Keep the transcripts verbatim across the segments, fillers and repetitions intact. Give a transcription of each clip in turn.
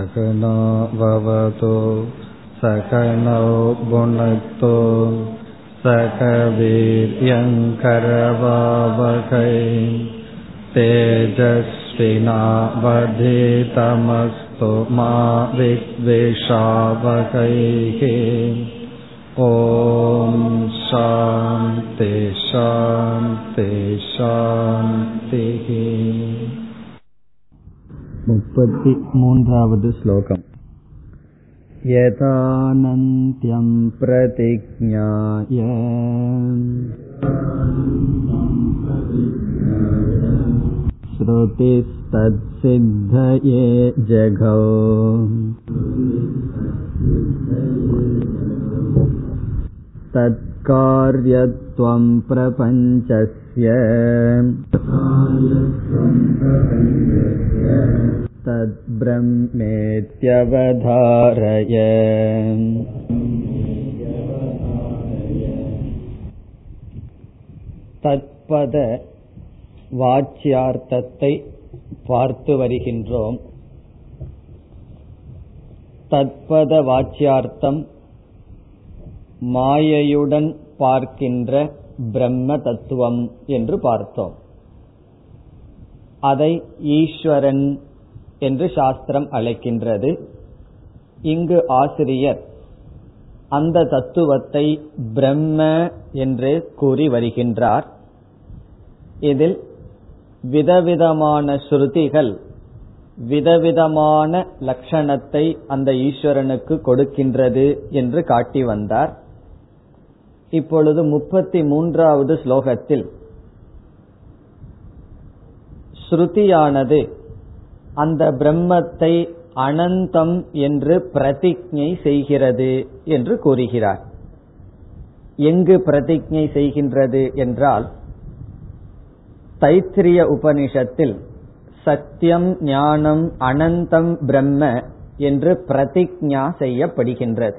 சகனோ பவது சகனோ புனக்து சகவீர்யங்கரவாவகை தேஜஸ்வினாவதீதமஸ்து மா வித்விஷாவகை. ஓம் சாந்தி சாந்தி சாந்தி. முப்பத்தி மூன்றாவது ஸ்லோகம். யதானந்த்யம் பிரதிஜ்ஞாய ஸ்ருதிஸ்தத்சித்தயே ஜகோ தத்கார்யத்வம் பிரபஞ்சஸ்ய தத்ப்ரஹ்மேத்யவதாரய. தத்பத வாச்சியார்த்தத்தை பார்த்து வருகின்றோம். தத்பத வாச்சியார்த்தம் மாயையுடன் பார்க்கின்ற பிரம்ம தத்துவம் என்று பார்த்தோம். அதை ஈஸ்வரன் என்று சாஸ்திரம் அழைக்கின்றது. இங்கு ஆசிரியர் அந்த தத்துவத்தை பிரம்ம என்று கூறி வருகின்றார். இதில் விதவிதமான ஸ்ருதிகள் விதவிதமான லட்சணத்தை அந்த ஈஸ்வரனுக்கு கொடுக்கின்றது என்று காட்டி வந்தார். இப்பொழுது முப்பத்தி மூன்றாவது ஸ்லோகத்தில் ஸ்ருதியானது அந்த பிரம்மத்தை அனந்தம் என்று பிரதிஜ்ஞை செய்கிறது என்று கூறுகிறார். எங்கு பிரதிஜ்ஞை செய்கின்றது என்றால், தைத்திரிய உபனிஷத்தில் சத்தியம் ஞானம் அனந்தம் பிரம்ம என்று பிரதிஜ்ஞா செய்யப்படுகின்றது.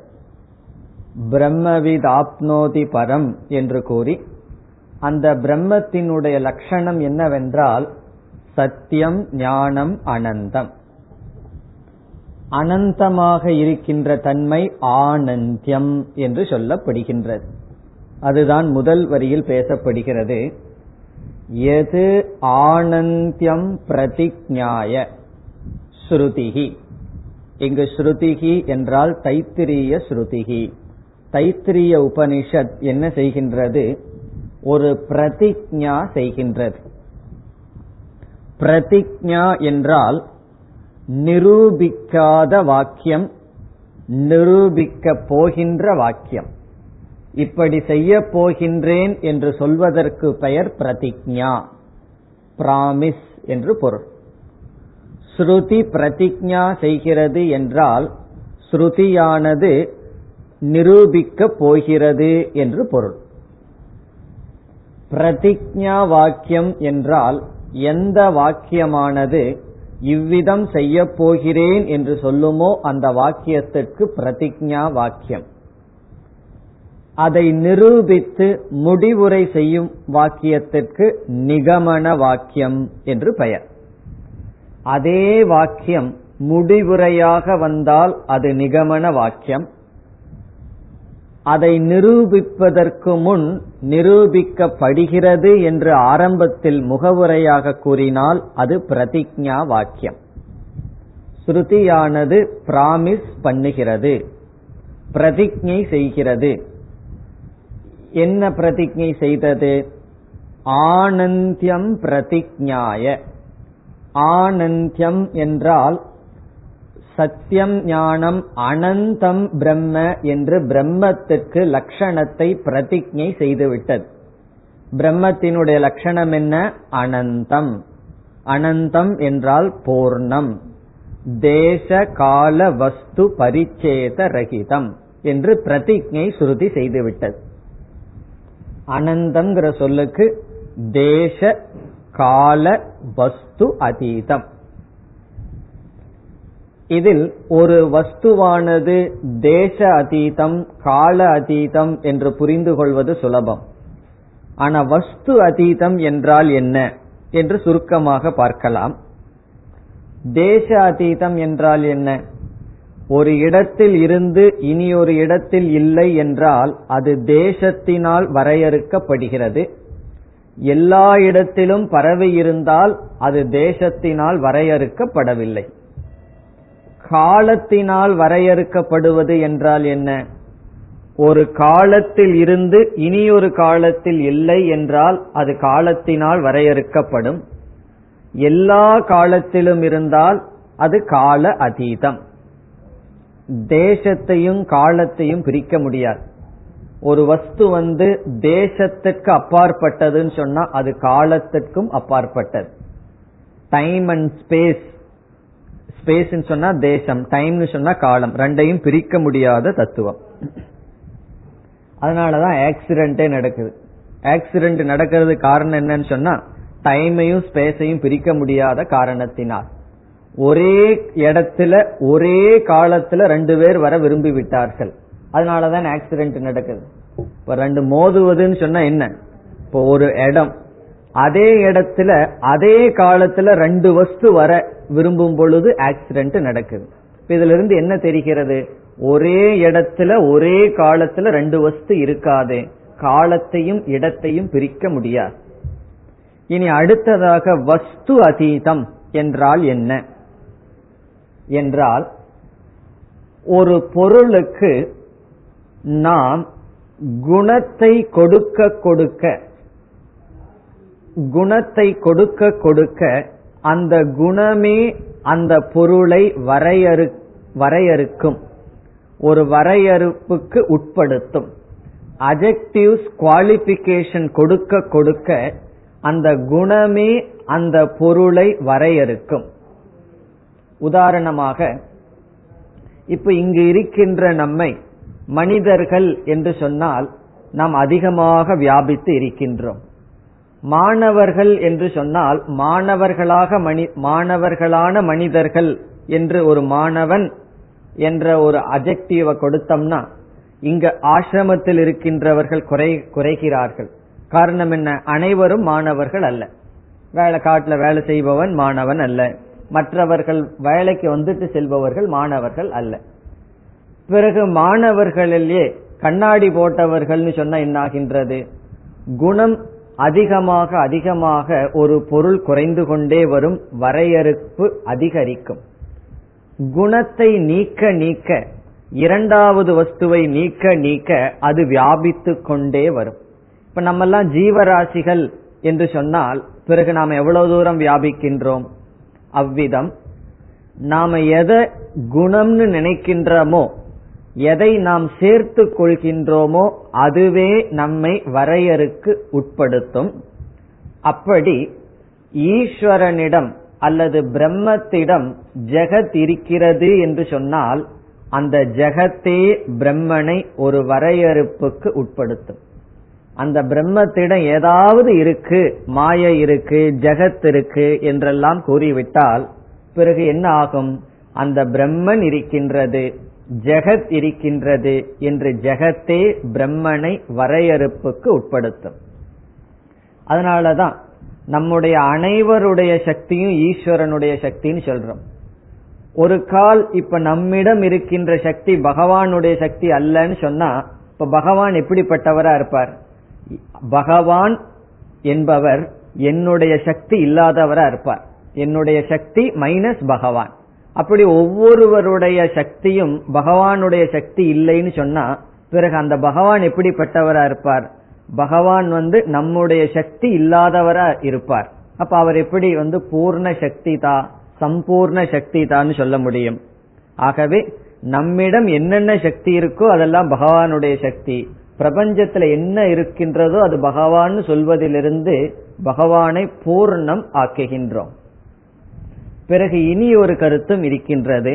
பிரம்மவிதாப்னோதி பரம் என்று கூறி அந்த பிரம்மத்தினுடைய லட்சணம் என்னவென்றால் சத்தியம் ஞானம் அனந்தம். அனந்தமாக இருக்கின்ற தன்மை ஆனந்தியம் என்று சொல்லப்படுகின்றது. அதுதான் முதல் வரியில் பேசப்படுகிறது. எது ஆனந்தியம் பிரதிஜ்ஞாய ஸ்ருதிஹி. இங்கு ஸ்ருதிஹி என்றால் தைத்திரிய ஸ்ருதிஹி. தைத்திரிய உபனிஷத் என்ன செய்கின்றது? ஒரு பிரதிஜ்ஞா செய்கின்றது. பிரதிஜ்ஞா என்றால் நிரூபிக்காத வாக்கியம், நிரூபிக்க போகின்ற வாக்கியம். இப்படி செய்ய போகின்றேன் என்று சொல்வதற்கு பெயர் பிரதிஜ்ஞா, பிராமிஸ் என்று பொருள். ஸ்ருதி பிரதிஜ்ஞா செய்கிறது என்றால் ஸ்ருதியானது நிரூபிக்க போகிறது என்று பொருள். பிரதிஜ்ஞா வாக்கியம் என்றால் எந்த வாக்கியமானது இவ்விதம் செய்ய போகிறேன் என்று சொல்லுமோ அந்த வாக்கியத்திற்கு பிரதிஜ்ஞா வாக்கியம். அதை நிரூபித்து முடிவுரை செய்யும் வாக்கியத்திற்கு நிகமன வாக்கியம் என்று பெயர். அதே வாக்கியம் முடிவுரையாக வந்தால் அது நிகமன வாக்கியம். அதை நிரூபிப்பதற்கு முன் நிரூபிக்கப்படுகிறது என்று ஆரம்பத்தில் முகவுரையாக கூறினால் அது பிரதிஜ்ஞா வாக்கியம். ஸ்ருதியானது பிராமிஸ் பண்ணுகிறது, பிரதிஜ்ஞை செய்கிறது. என்ன பிரதிஜ்ஞை செய்தது? ஆனந்தியம் பிரதிஜ்ஞாய. ஆனந்தியம் என்றால் சத்தியம் ஞானம் அனந்தம் பிரம்ம என்று பிரம்மத்திற்கு லட்சணத்தை பிரதிஜ்ஞை செய்துவிட்டது. பிரம்மத்தினுடைய லட்சணம் என்ன? அனந்தம். அனந்தம் என்றால் பூர்ணம், தேச கால வஸ்து பரிச்சேத ரஹிதம் என்று பிரதிஜ்ஞை சுருதி செய்துவிட்டது. அனந்தம் சொல்லுக்கு தேச கால வஸ்து அதீதம். இதில் ஒரு வஸ்துவானது தேச அதீதம் கால அதீதம் என்று புரிந்து கொள்வது சுலபம். ஆனா வஸ்து அதீதம் என்றால் என்ன என்று சுருக்கமாக பார்க்கலாம். தேச அதீதம் என்றால் என்ன? ஒரு இடத்தில் இருந்து இனி ஒரு இடத்தில் இல்லை என்றால் அது தேசத்தினால் வரையறுக்கப்படுகிறது. எல்லா இடத்திலும் பரவி இருந்தால் அது தேசத்தினால் வரையறுக்கப்படவில்லை. காலத்தினால் வரையறுக்கப்படுவது என்றால் என்ன? ஒரு காலத்தில் இருந்து இனி ஒரு காலத்தில் இல்லை என்றால் அது காலத்தினால் வரையறுக்கப்படும். எல்லா காலத்திலும் இருந்தால் அது கால அதீதம். தேசத்தையும் காலத்தையும் பிரிக்க முடியாது. ஒரு வஸ்து வந்து தேசத்திற்கு அப்பாற்பட்டதுன்னு சொன்னா அது காலத்திற்கும் அப்பாற்பட்டது. டைம் அண்ட் ஸ்பேஸ், ஸ்பேஸ் சொன்னா தேசம், டைம்னு சொன்னா காலம், ரெண்டையும் பிரிக்க முடியாத தத்துவம். அதனாலதான் ஆக்சிடென்டே நடக்குது. ஆக்சிடென்ட் நடக்கிறது காரணம் என்னன்னு சொன்னா டைமையும் ஸ்பேஸையும் பிரிக்க முடியாத காரணத்தினால். ஒரே இடத்துல ஒரே காலத்துல ரெண்டு பேர் வர விரும்பி விட்டார்கள், அதனாலதான் ஆக்சிடென்ட் நடக்குது. இப்ப ரெண்டு மோதுவதுன்னு சொன்னா என்ன? இப்போ ஒரு இடம், அதே இடத்துல அதே காலத்துல ரெண்டு வஸ்து வர விரும்பும் பொழுது ஆக்சிடென்ட் நடக்குது. இதுல இருந்து என்ன தெரிகிறது? ஒரே இடத்துல ஒரே காலத்துல ரெண்டு வஸ்து இருக்காது, காலத்தையும் இடத்தையும் பிரிக்க முடியாது. இனி அடுத்ததாக வஸ்து அதீதம் என்றால் என்ன என்றால், ஒரு பொருளுக்கு நாம் குணத்தை கொடுக்க கொடுக்க குணத்தை கொடுக்க கொடுக்க அந்த குணமே அந்த பொருளை வரையறு வரையறுக்கும் ஒரு வரையறுப்புக்கு உட்படுத்தும். அட்ஜெக்டிவ்ஸ், குவாலிஃபிகேஷன் கொடுக்க கொடுக்க அந்த குணமே அந்த பொருளை வரையறுக்கும். உதாரணமாக இப்ப இங்கு இருக்கின்ற நம்மை மனிதர்கள் என்று சொன்னால் நாம் அதிகமாக வியாபித்து இருக்கின்றோம். மாணவர்கள் என்று சொன்னால் மாணவர்களாக மனி மாணவர்களான மனிதர்கள் என்று ஒரு மாணவன் என்ற ஒரு அட்ஜெக்டிவை கொடுத்தோம்னா இங்கு ஆசிரமத்தில் இருக்கின்றவர்கள் குறை குறைகிறார்கள். காரணம் என்ன? அனைவரும் மாணவர்கள் அல்ல. வேலை காட்டுல வேலை செய்பவன் மாணவன் அல்ல, மற்றவர்கள் வேலைக்கு வந்துட்டு செல்பவர்கள் மாணவர்கள் அல்ல. பிறகு மாணவர்களிலே கண்ணாடி போட்டவர்கள்னு சொன்னா என்ன ஆகின்றது? குணம் அதிகமாக அதிகமாக ஒரு பொருள் குறைந்து கொண்டே வரும், வரையறுப்பு அதிகரிக்கும். குணத்தை நீக்க நீக்க, இரண்டாவது வஸ்துவை நீக்க நீக்க அது வியாபித்து கொண்டே வரும். இப்ப நம்ம எல்லாம் ஜீவராசிகள் என்று சொன்னால் பிறகு நாம் எவ்வளவு தூரம் வியாபிக்கின்றோம்? அவ்விதம் நாம எதை குணம்னு நினைக்கின்றோமோ, எதை நாம் சேர்த்து கொள்கின்றோமோ அதுவே நம்மை வரையறுக்கு உட்படுத்தும். அப்படி ஈஸ்வரனிடம் அல்லது பிரம்மத்திடம் ஜெகத் இருக்கிறது என்று சொன்னால் அந்த ஜெகத்தே பிரம்மனை ஒரு வரையறுப்புக்கு உட்படுத்தும். அந்த பிரம்மத்திடம் ஏதாவது இருக்கு, மாயை இருக்கு, ஜெகத் இருக்கு என்றெல்லாம் கூறிவிட்டால் பிறகு என்ன ஆகும்? அந்த பிரம்மன் இருக்கின்றது, ஜெகத் இருக்கின்றது என்று ஜெகத்தே பிரம்மனை வரையறுப்புக்கு உட்படுத்தும். அதனாலதான் நம்முடைய அனைவருடைய சக்தியும் ஈஸ்வரனுடைய சக்தின்னு சொல்றோம். ஒரு கால் இப்ப நம்மிடம் இருக்கின்ற சக்தி பகவானுடைய சக்தி அல்லன்னு சொன்னா இப்ப பகவான் எப்படிப்பட்டவரா இருப்பார்? பகவான் என்பவர் என்னுடைய சக்தி இல்லாதவரா இருப்பார். என்னுடைய சக்தி மைனஸ் பகவான். அப்படி ஒவ்வொருவருடைய சக்தியும் பகவானுடைய சக்தி இல்லைன்னு சொன்னா பிறகு அந்த பகவான் எப்படிப்பட்டவரா இருப்பார்? பகவான் வந்து நம்முடைய சக்தி இல்லாதவரா இருப்பார். அப்ப அவர் எப்படி வந்து பூர்ண சக்தி தான், சம்பூர்ண சக்தி தான் சொல்ல முடியும்? ஆகவே நம்மிடம் என்னென்ன சக்தி இருக்கோ அதெல்லாம் பகவானுடைய சக்தி. பிரபஞ்சத்துல என்ன இருக்கின்றதோ அது பகவான் சொல்வதிலிருந்து பகவானை பூர்ணம் ஆக்குகின்றோம். பிறகு இனி ஒரு கருத்தும் இருக்கின்றது.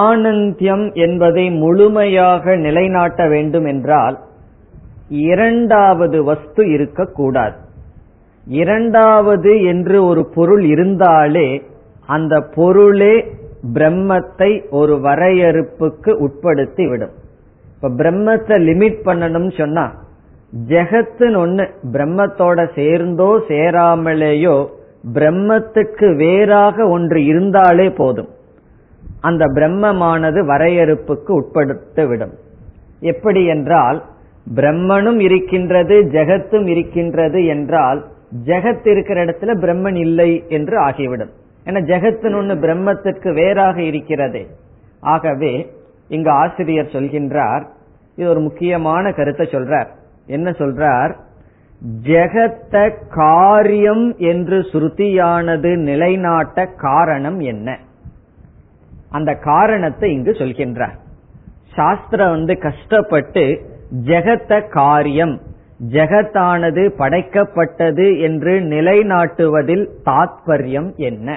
ஆனந்தியம் என்பதை முழுமையாக நிலைநாட்ட வேண்டும் என்றால் இரண்டாவது வஸ்து இருக்கக்கூடாது. இரண்டாவது என்று ஒரு பொருள் இருந்தாலே அந்த பொருளே பிரம்மத்தை ஒரு வரையறுப்புக்கு உட்படுத்தி விடும். இப்ப பிரம்மத்தை லிமிட் பண்ணணும்னு சொன்னா ஜெகத்துன்னு ஒண்ணு பிரம்மத்தோட சேர்ந்தோ சேராமலேயோ பிரம்மத்துக்கு வேறாக ஒன்று இருந்தாலே போதும், அந்த பிரம்மமானது வரையறுப்புக்கு உட்படுத்திவிடும். எப்படி என்றால், பிரம்மனும் இருக்கின்றது ஜெகத்தும் இருக்கின்றது என்றால் ஜெகத் இருக்கிற இடத்துல பிரம்மன் இல்லை என்று ஆகிவிடும். ஏன்னா ஜெகத்தின் ஒன்று பிரம்மத்திற்கு வேறாக இருக்கிறதே. ஆகவே இங்கு ஆசிரியர் சொல்கின்றார், இது ஒரு முக்கியமான கருத்தை சொல்றார். என்ன சொல்றார்? ஜெகத்த காரியம் என்று சுருதியானது நிலைநாட்ட காரணம் என்ன? அந்த காரணத்தை இங்கு சொல்கின்றார். சாஸ்திரம் வந்து கஷ்டப்பட்டு ஜெகத்த காரியம், ஜெகத்தானது படைக்கப்பட்டது என்று நிலைநாட்டுவதில் தாத்பர்யம் என்ன?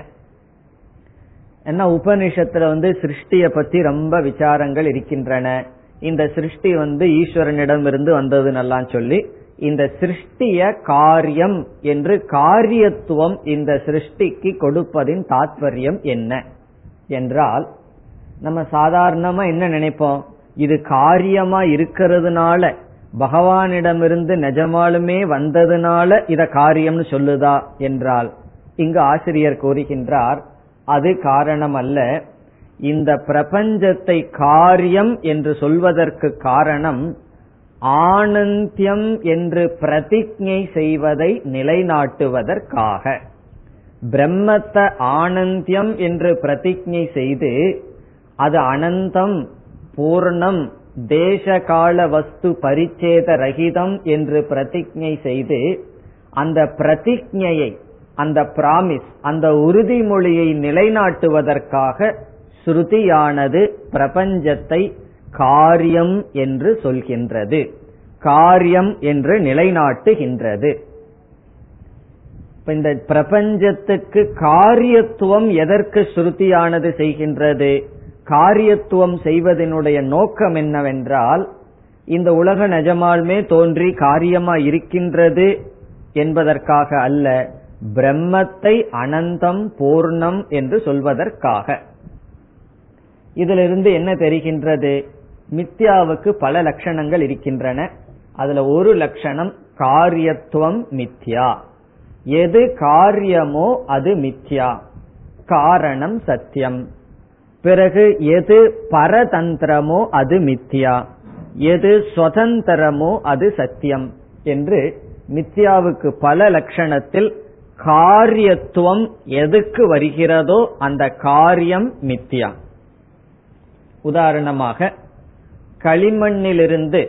ஏன்னா உபனிஷத்துல வந்து சிருஷ்டியை பத்தி ரொம்ப விசாரங்கள் இருக்கின்றன. இந்த சிருஷ்டி வந்து ஈஸ்வரனிடம் இருந்து வந்ததுன்னெல்லாம் சொல்லி, இந்த சிருஷ்டிய காரியம் என்று காரியத்துவம் இந்த சிருஷ்டிக்கு கொடுப்பதின் தாத்பர்யம் என்ன என்றால், நம்ம சாதாரணமா என்ன நினைப்போம், இது காரியமா இருக்கிறதுனால பகவானிடமிருந்து நிஜமாலுமே வந்ததுனால இத காரியம்னு சொல்லுதா என்றால், இங்கு ஆசிரியர் கூறுகின்றார், அது காரணம் அல்ல. இந்த பிரபஞ்சத்தை காரியம் என்று சொல்வதற்கு காரணம் ஆனந்தியம் என்று பிரதிஜை செய்வதை நிலைநாட்டுவதற்காக. பிரம்மத்தை ஆனந்தியம் என்று பிரதிஜை செய்து அது அனந்தம், பூர்ணம், தேசகால வஸ்து பரிச்சேத ரஹிதம் என்று பிரதிஜை செய்து அந்த பிரதிஜையை, அந்த பிராமிஸ், அந்த உறுதிமொழியை நிலைநாட்டுவதற்காக ஸ்ருதியானது பிரபஞ்சத்தை காரியம் என்று சொல்கின்றது, காரியம் என்று நிலைநாட்டுகின்றது. இந்த பிரபஞ்சத்துக்கு காரியத்துவம் எதற்கு ஸ்ருதியானது செய்கின்றது? காரியத்துவம் செய்வதனுடைய நோக்கம் என்னவென்றால், இந்த உலக நிஜமாலுமே தோன்றி காரியமா இருக்கின்றது என்பதற்காக அல்ல, பிரம்மத்தை அனந்தம் பூர்ணம் என்று சொல்வதற்காக. இதிலிருந்து என்ன தெரிகின்றது? மித்யாவுக்கு பல லட்சணங்கள் இருக்கின்றன. அதுல ஒரு லட்சணம் காரியத்துவம் மித்யா. எது காரியமோ அது மித்யா, காரணம் சத்தியம். பிறகு எது பரதந்திரமோ அது மித்யா, எது சுதந்திரமோ அது சத்தியம் என்று மித்யாவுக்கு பல லட்சணத்தில் காரியத்துவம் எதுக்கு வருகிறதோ அந்த காரியம் மித்யா. உதாரணமாக, களிமண்ணிலிருந்து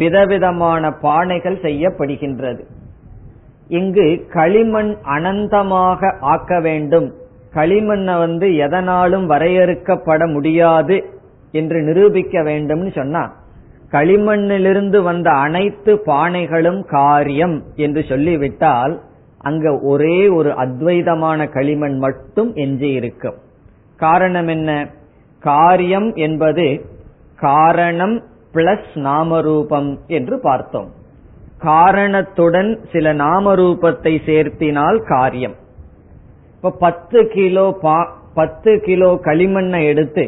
விதவிதமான பானைகள் செய்யப்படுகின்றது. இங்கு களிமண் அனந்தமாக ஆக்க வேண்டும், களிமண்ணை வந்து எதனாலும் வரையறுக்கப்பட முடியாது என்று நிரூபிக்க வேண்டும்னு சொன்னா, களிமண்ணிலிருந்து வந்த அனைத்து பானைகளும் காரியம் என்று சொல்லிவிட்டால் அங்க ஒரே ஒரு அத்வைதமான களிமண் மட்டும் எஞ்சியிருக்கும். காரணம் என்ன? காரியம் என்பது காரணம் பிளஸ் நாமரூபம் என்று பார்த்தோம். காரணத்துடன் சில நாமரூபத்தை சேர்த்தினால் காரியம். இப்ப பத்து கிலோ பா பத்து கிலோ களிமண்ணை எடுத்து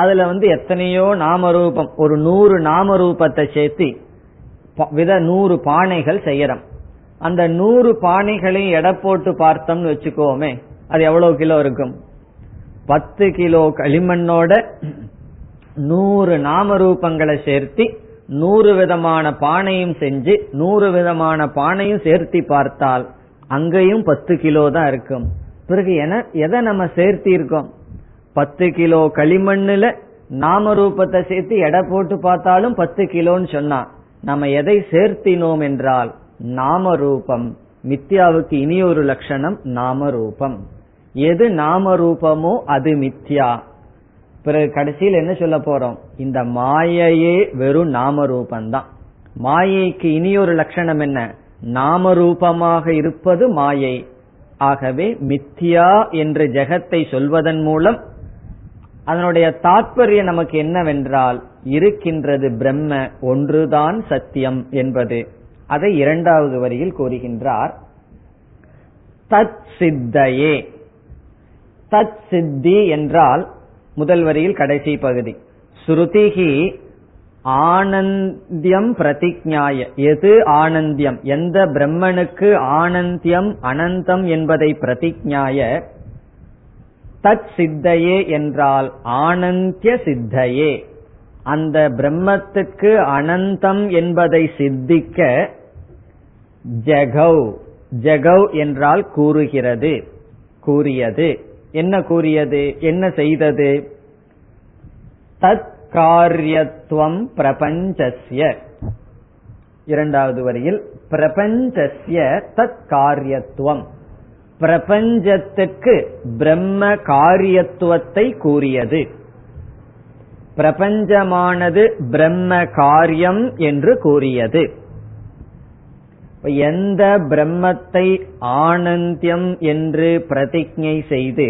அதுல வந்து எத்தனையோ நாமரூபம், ஒரு நூறு நாமரூபத்தை சேர்த்தி வித நூறு பானைகள் செய்யறோம். அந்த நூறு பானைகளையும் எடை போட்டு பார்த்தோம்னு வச்சுக்கோமே, அது எவ்வளவு கிலோ இருக்கும்? பத்து கிலோ களிமண்ணோட நூறு நாமரூபங்களை சேர்த்தி நூறு விதமான பானையும் செஞ்சு நூறு விதமான பானையும் சேர்த்தி பார்த்தால் அங்கேயும் பத்து கிலோ தான் இருக்கும். பிறகு என எதை நம்ம சேர்த்தி இருக்கோம்? பத்து கிலோ களிமண்ணுல நாமரூபத்தை சேர்த்து எடை போட்டு பார்த்தாலும் பத்து கிலோன்னு சொன்னா நம்ம எதை சேர்த்தினோம் என்றால் நாமரூபம். மித்யாவுக்கு இனி ஒரு லட்சணம் நாமரூபம். எது நாமரூபமோ அது மித்யா. பிறகு கடைசியில் என்ன சொல்ல போறோம்? இந்த மாயையே வெறும் நாமரூபம்தான். மாயைக்கு இனி ஒரு லட்சணம் என்ன? நாமரூபமாக இருப்பது மாயை. ஆகவே மித்யா என்று ஜெகத்தை சொல்வதன் மூலம் அதனுடைய தாற்பயம் நமக்கு என்னவென்றால், இருக்கின்றது பிரம்ம ஒன்றுதான் சத்தியம் என்பது. அதை இரண்டாவது வரியில் கூறுகின்றார். தத் சித்தையே. தத் சித்தி என்றால் முதல் வரியில் கடைசி பகுதி. ஸ்ருதிஹி ஆனந்தியம் பிரதிஜ்ஞாய, எது ஆனந்தியம், எந்த பிரம்மனுக்கு ஆனந்தியம் அனந்தம் என்பதை பிரதிஜ்ஞாய தத் சித்தையே என்றால் ஆனந்திய சித்தையே, அந்த பிரம்மத்துக்கு அனந்தம் என்பதை சித்திக்க ஜெகவ், ஜெகவ் என்றால் கூறுகிறது, கூறியது, என்ன கூறியது, என்ன செய்தது, தத் காரியத்துவம் பிரபஞ்சஸ்ய, இரண்டாவது வரியில் பிரபஞ்சஸ்ய தத் காரியத்துவம், பிரபஞ்சத்துக்கு பிரம்ம காரியத்துவத்தை கூறியது, பிரபஞ்சமானது பிரம்ம காரியம் என்று கூறியது. எந்த பிரம்மத்தை ஆனந்தியம் என்று பிரதிஜ்ஞை செய்து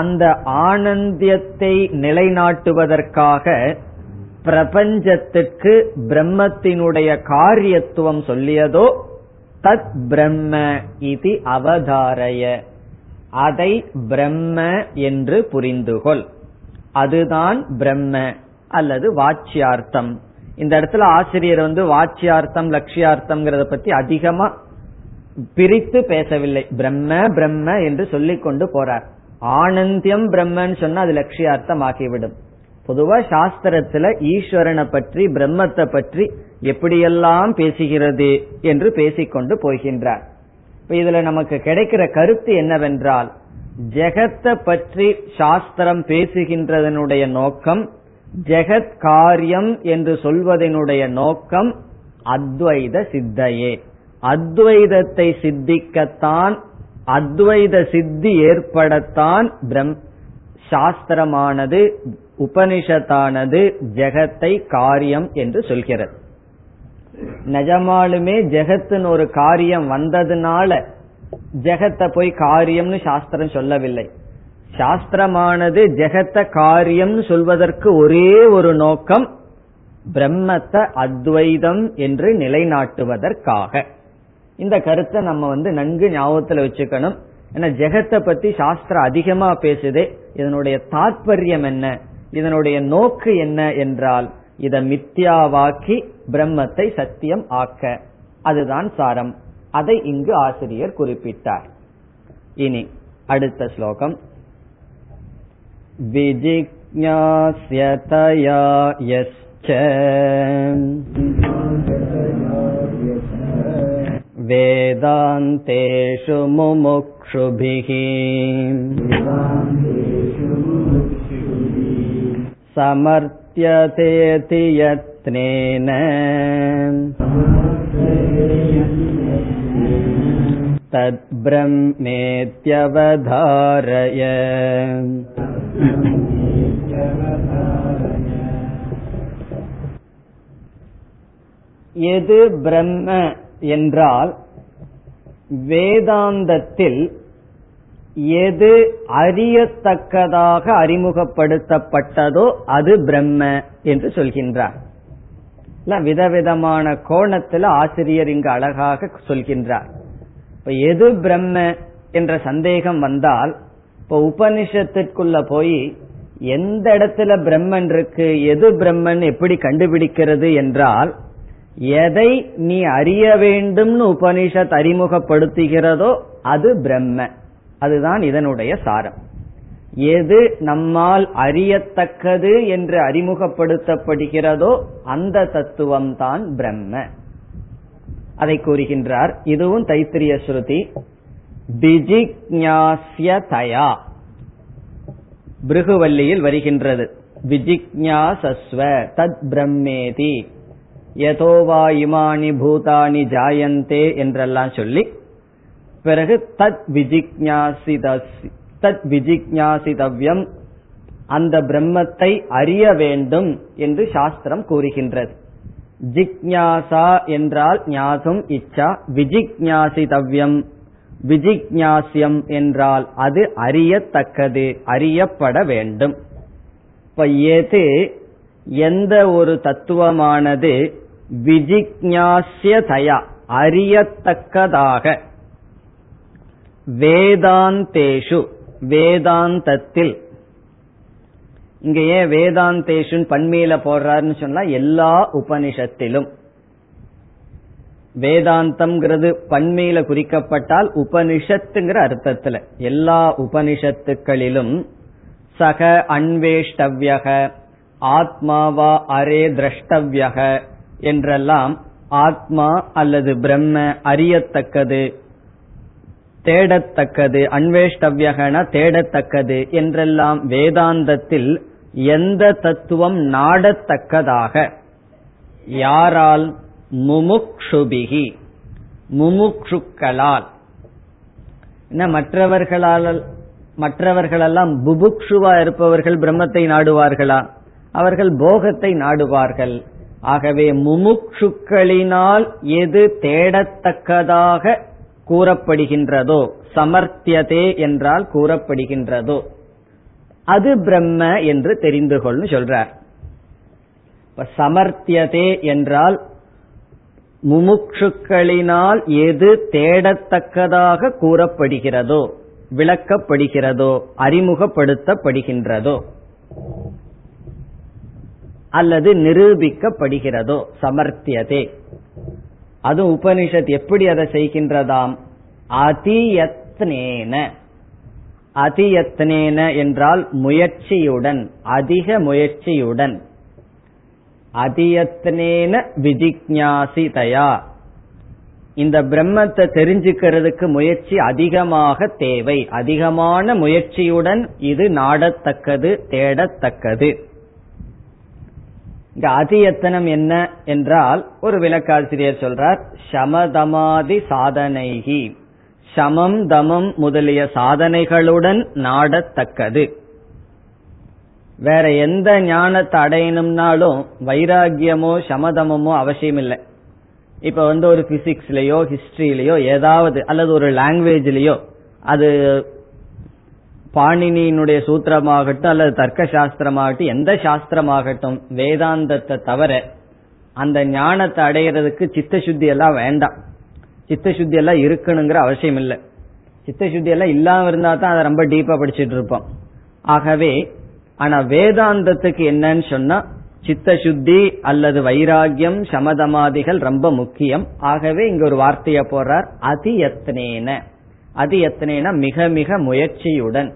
அந்த ஆனந்தியத்தை நிலைநாட்டுவதற்காக பிரபஞ்சத்துக்கு பிரம்மத்தினுடைய காரியத்துவம் சொல்லியதோ தத் பிரம்ம இதி அவதாரய, அதை பிரம்ம என்று புரிந்துகொள், அதுதான் பிரம்ம அல்லது வாச்சியார்த்தம். இந்த இடத்துல ஆசிரியர் வந்து வாச்சியார்த்தம் லட்சியார்த்தம் பத்தி அதிகமா பிரித்து பேசவில்லை, பிரம்ம பிரம்ம என்று சொல்லிக் கொண்டு போறார். ஆனந்தியம் பிரம்மன்னு சொன்னா அது லட்சியார்த்தம் ஆகிவிடும். பொதுவா சாஸ்திரத்துல ஈஸ்வரனை பற்றி பிரம்மத்தை பற்றி எப்படியெல்லாம் பேசுகிறது என்று பேசிக்கொண்டு போகின்றார். இதுல நமக்கு கிடைக்கிற கருத்து என்னவென்றால், ஜெகத்தை பற்றி சாஸ்திரம் பேசுகின்றதனுடைய நோக்கம், ஜெகத் காரியம் என்று சொல்வதனுடைய நோக்கம் அத்வைத சித்தையே, அத்வைதத்தை சித்திக்கத்தான், அத்வைத சித்தி ஏற்படத்தான் சாஸ்திரமானது உபனிஷத்தானது ஜெகத்தை காரியம் என்று சொல்கிறது. நிஜமாலுமே ஜெகத்தின் ஒரு காரியம் வந்ததுனால ஜெகத்தை போய் காரியம்னு சாஸ்திரம் சொல்லவில்லை. சாஸ்திரமானது ஜெகத்த காரியம் சொல்வதற்கு ஒரே ஒரு நோக்கம், பிரம்மத்தை அத்வைதம் என்று நிலைநாட்டுவதற்காக. இந்த கருத்தை நம்ம வந்து நன்கு ஞாபகத்துல வச்சுக்கணும். ஏன்னா ஜெகத்தை பத்தி சாஸ்திரம் அதிகமா பேசுதே, இதனுடைய தாற்பயம் என்ன, இதனுடைய நோக்கு என்ன என்றால் இதை மித்யாவாக்கி பிரம்மத்தை சத்தியம் ஆக்க, அதுதான் சாரம். அதை இங்கு ஆசிரியர் குறிப்பிட்டார். இனி அடுத்த ஸ்லோகம், விஜிக்ஞாஸ்யதயா யஸ்ச வேதாந்தேஷு முமுக்ஷுபிஹி சமர்த்யதேதி யத்னேன தத் பிரம்மேத்யவதாரய. எது பிரம்ம என்றால் வேதாந்தத்தில் எது அறியத்தக்கதாக அறிமுகப்படுத்தப்பட்டதோ அது பிரம்ம என்று சொல்கின்றார். விதவிதமான கோணத்தில் ஆசிரியர் இங்கு அழகாக சொல்கின்றார். எது பிரம்ம என்ற சந்தேகம் வந்தால் இப்ப உபனிஷத்திற்குள்ள போய் எந்த இடத்துல பிரம்மன் இருக்கு, எது பிரம்மன் எப்படி கண்டுபிடிக்கிறது என்றால், எதை நீ அறிய வேண்டும்னு உபனிஷத் அறிமுகப்படுத்துகிறதோ அது பிரம்ம. அதுதான் இதனுடைய சாரம். எது நம்மால் அறியத்தக்கது என்று அறிமுகப்படுத்தப்படுகிறதோ அந்த தத்துவம் தான் பிரம்ம. அதை கூறுகின்றார். இதுவும் தைத்திரிய ஸ்ருதி. விஜிக்ஞாஸ்ய தயா பிருகுவல்லியில் வருகின்றது. விஜிக்ஞாசஸ்வ தத் பிரம்மேதி யதோவா இமானி பூதானி ஜாயந்தே என்றெல்லாம் சொல்லி பிறகு தத் விஜிக்ஞாசிதஸ்ய தத் விஜிக்ஞாசிதவ்யம், அந்த பிரம்மத்தை அறிய வேண்டும் என்று சாஸ்திரம் கூறுகின்றது. ஜிக்ஞாசா என்றால் ஞாசும் இச்சா, விஜிக்ஞாசிதவ்யம் விஜிக்ஞாசியம் என்றால் அது அறியத்தக்கது, அறியப்பட வேண்டும். இப்ப எது எந்த ஒரு தத்துவமானது விஜிக்ஞாசிய தயா அறியத்தக்கதாக வேதாந்தேஷு வேதாந்தத்தில் இங்க ஏன் வேதாந்தேஷன் பன்மையில போடுறாருன்னு சொன்னா, எல்லா உபனிஷத்திலும் வேதாந்தம் பன்மையில குறிக்கப்பட்டால் உபனிஷத்துங்கிற அர்த்தத்துல எல்லா உபனிஷத்துக்களிலும் சக அன்வேஷ்டவ்யக ஆத்மாவா அரே திரஷ்டவ்யக என்றெல்லாம் ஆத்மா அல்லது பிரம்ம அறியத்தக்கது தேடத்தக்கது, அன்வேஷ்டவ்யகன தேடத்தக்கது என்றெல்லாம் வேதாந்தத்தில் எந்த தத்துவம் நாடத்தக்கதாக யாரால் முமுக்ஷுபிகி முமுக்ஷுக்களால், மற்றவர்களால் மற்றவர்களெல்லாம் புபுக்ஷுவா இருப்பவர்கள் பிரம்மத்தை நாடுவார்களா? அவர்கள் போகத்தை நாடுவார்கள். ஆகவே முமுக்ஷுக்களினால் எது தேடத்தக்கதாக கூறப்படுகின்றதோ, சமர்த்தியதே என்றால் கூறப்படுகின்றதோ, அது பிரம்ம என்று தெரிந்து கொள்ளு சொல்றார். சமர்த்தியதே என்றால் முமுக்ஷுக்களினால் எது தேடத்தக்கதாக கூறப்படுகிறதோ, விளக்கப்படுகிறதோ, அறிமுகப்படுத்தப்படுகின்றதோ அல்லது நிரூபிக்கப்படுகிறதோ சமர்த்தியதே. அது உபனிஷத் எப்படி அதை செய்கின்றதாம்? அதியத்னேன. அதியத்னேன என்றால் முயற்சியுடன், அதிக முயற்சியுடன். அதியத்னேன விஜிக்ஞாசிதயா, இந்த பிரம்மத்தை தெரிஞ்சுக்கிறதுக்கு முயற்சி அதிகமாக தேவை. அதிகமான முயற்சியுடன் இது நாடத்தக்கது, தேடத்தக்கது. இங்க அதியத்தனம் என்ன என்றால் ஒரு விளக்காசிரியர் சொல்றார், சமதமாதி சாதனைகி, சமம் தமம் முதலிய சாதனைகளுடன் நாடத்தக்கது. வேற எந்த ஞானத்தை அடையணும்னாலும் வைராகியமோ சமதமோ அவசியம் இல்லை. இப்ப வந்து ஒரு பிசிக்ஸ்லயோ ஹிஸ்டரியிலயோ ஏதாவது அல்லது ஒரு லாங்குவேஜ்லயோ, அது பாணினியினுடைய சூத்திரமாகட்டும் அல்லது தர்க்க சாஸ்திரமாகட்டும் எந்த சாஸ்திரமாகட்டும், வேதாந்தத்தை தவிர அந்த ஞானத்தை அடைகிறதுக்கு சித்தசுத்தி எல்லாம் வேண்டாம். சித்தசுத்தி எல்லாம் இருக்கணுங்கிற அவசியம் இல்லை. சித்தசுத்தி எல்லாம் இல்லாம இருந்தா தான் அதை ரொம்ப டீப்பா படிச்சுட்டு இருப்போம். ஆகவே ஆனா வேதாந்தத்துக்கு என்னன்னு சொன்னா சித்தசுத்தி அல்லது வைராகியம் சமதமாதிகள் ரொம்ப முக்கியம். ஆகவே இங்க ஒரு வார்த்தைய போறார், அதியத்னேன. அது எத்தனைனா மிக மிக முயற்சியுடன்.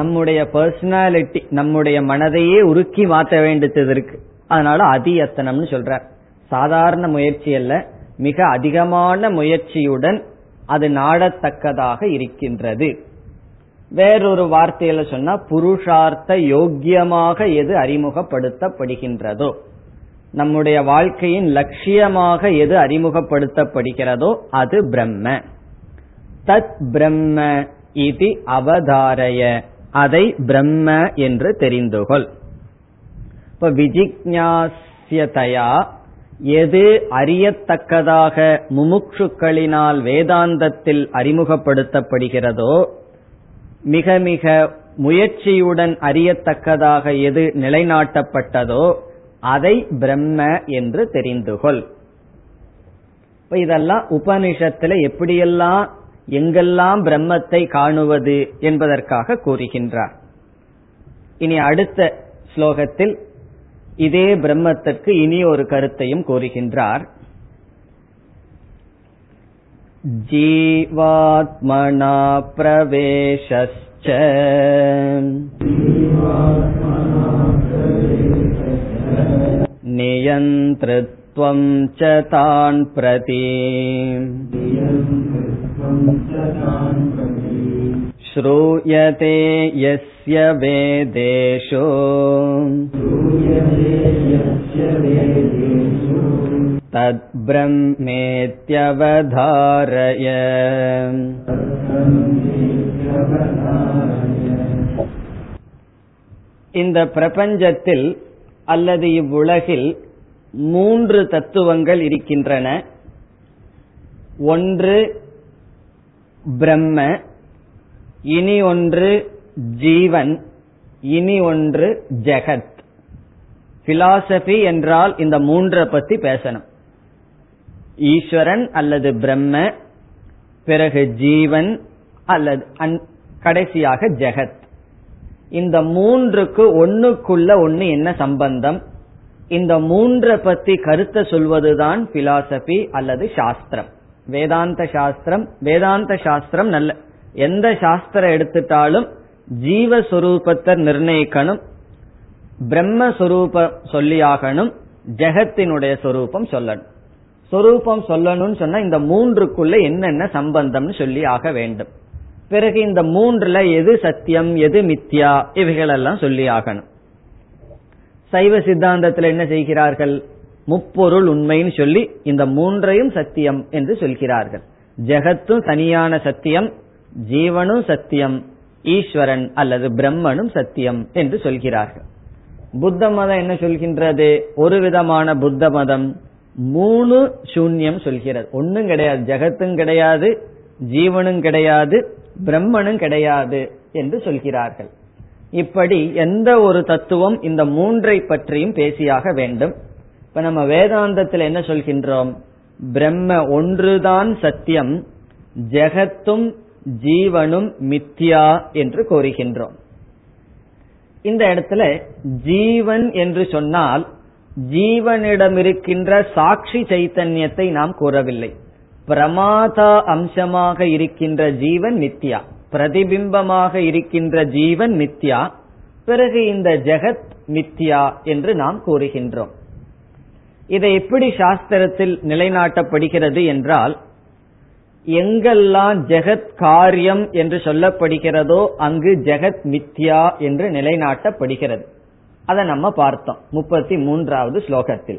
நம்முடைய பர்சனாலிட்டி, நம்முடைய மனதையே உருக்கி மாற்ற வேண்டியது இருக்கு. அதனால அதி எத்தனம்னு சொல்ற. சாதாரண முயற்சி அல்ல, மிக அதிகமான முயற்சியுடன் அது நாடத்தக்கதாக இருக்கின்றது. வேறொரு வார்த்தையில சொன்னா புருஷார்த்த யோக்கியமாக எது அறிமுகப்படுத்தப்படுகின்றதோ, நம்முடைய வாழ்க்கையின் லட்சியமாக எது அறிமுகப்படுத்தப்படுகிறதோ அது பிரம்ம. தத் பிரம்ம இதி அவதாரய, அதை பிரம்ம என்று தெரிந்துகொள். இப்ப விஜிக்ஞாஸ்யதயா, எது அறியத்தக்கதாக முமுக்ஷுக்களினால் வேதாந்தத்தில் அறிமுகப்படுத்தப்படுகிறதோ, மிக மிக முயற்சியுடன் அறியத்தக்கதாக எது நிலைநாட்டப்பட்டதோ அதை பிரம்ம என்று தெரிந்துகொள். இப்ப இதெல்லாம் உபனிஷத்துல எப்படியெல்லாம் எங்கெல்லாம் பிரம்மத்தை காணுவது என்பதற்காக கூறுகின்றார். இனி அடுத்த ஸ்லோகத்தில் இதே பிரம்மத்திற்கு இனி ஒரு கருத்தையும் கூறுகின்றார். ஜீவாத்மனா பிரவேஷஸ்ச நியந்திரத்வம் ச தான் பிரதி ஸ்ரூயதே யஸ்ய வேதேஷு தத் பிரம்மேத்யவதாரய. இந்த பிரபஞ்சத்தில் அல்லது இவ்வுலகில் மூன்று தத்துவங்கள் இருக்கின்றன. ஒன்று பிரம்ம, இனி ஒன்று ஜீவன், இனி ஒன்று ஜெகத். பிலாசபி என்றால் இந்த மூன்றை பத்தி பேசணும். ஈஸ்வரன் அல்லது பிரம்ம, பிறகு ஜீவன் அல்லது கடைசியாக ஜெகத். இந்த மூன்றுக்கு ஒன்னுக்குள்ள ஒன்னு என்ன சம்பந்தம், இந்த மூன்றை பத்தி கருத்தை சொல்வதுதான் பிலாசபி அல்லது சாஸ்திரம். வேதாந்த சாஸ்திரம் வேதாந்த சாஸ்திரம் நல்ல எந்த சாஸ்திரம் எடுத்துட்டாலும் ஜீவஸ்வரூபத்தை நிர்ணயிக்கணும், பிரம்மஸ்வரூபம் சொல்லியாகணும், ஜெகத்தினுடைய சொரூபம் சொல்லணும். சொரூபம் சொல்லணும்னு சொன்னா இந்த மூன்றுக்குள்ள என்னென்ன சம்பந்தம்னு சொல்லி ஆக வேண்டும். பிறகு இந்த மூன்றுல எது சத்தியம் எது மித்யா இவைகளெல்லாம் சொல்லி ஆகணும். சைவ சித்தாந்தத்தில் என்ன செய்கிறார்கள், முப்பொருள் உண்மைன்னு சொல்லி இந்த மூன்றையும் சத்தியம் என்று சொல்கிறார்கள். ஜெகத்தும் தனியான சத்தியம், ஜீவனும் சத்தியம், ஈஸ்வரன் அல்லது பிரம்மனும் சத்தியம் என்று சொல்கிறார்கள். புத்த மதம் என்ன சொல்கின்றது, ஒரு விதமான புத்த மதம் மூணு சூன்யம் சொல்கிறது. ஒன்னும் கிடையாது, ஜெகத்தும் கிடையாது, ஜீவனும் கிடையாது, பிரம்மனும் கிடையாது என்று சொல்கிறார்கள். இப்படி எந்த ஒரு தத்துவம் இந்த மூன்றை பற்றியும் பேசியாக வேண்டும். இப்ப நம்ம வேதாந்தத்தில் என்ன சொல்கின்றோம், பிரம்ம ஒன்றுதான் சத்தியம், ஜெகத்தும் ஜீவனும் மித்யா என்று கூறுகின்றோம். இந்த இடத்துல ஜீவன் என்று சொன்னால் ஜீவனிடம் இருக்கின்ற சாட்சி சைத்தன்யத்தை நாம் கூறவில்லை. பிரமாதா அம்சமாக இருக்கின்ற ஜீவன் மித்யா, பிரதிபிம்பமாக இருக்கின்ற ஜீவன் மித்யா, பிறகு இந்த ஜெகத் மித்யா என்று நாம் கூறுகின்றோம். இதை எப்படி சாஸ்திரத்தில் நிலைநாட்டப்படுகிறது என்றால், எங்கெல்லாம் ஜெகத் காரியம் என்று சொல்லப்படுகிறதோ அங்கு ஜெகத் மித்யா என்று நிலைநாட்டப்படுகிறது. அதை நம்ம பார்த்தோம் முப்பத்தி மூன்றாவது ஸ்லோகத்தில்.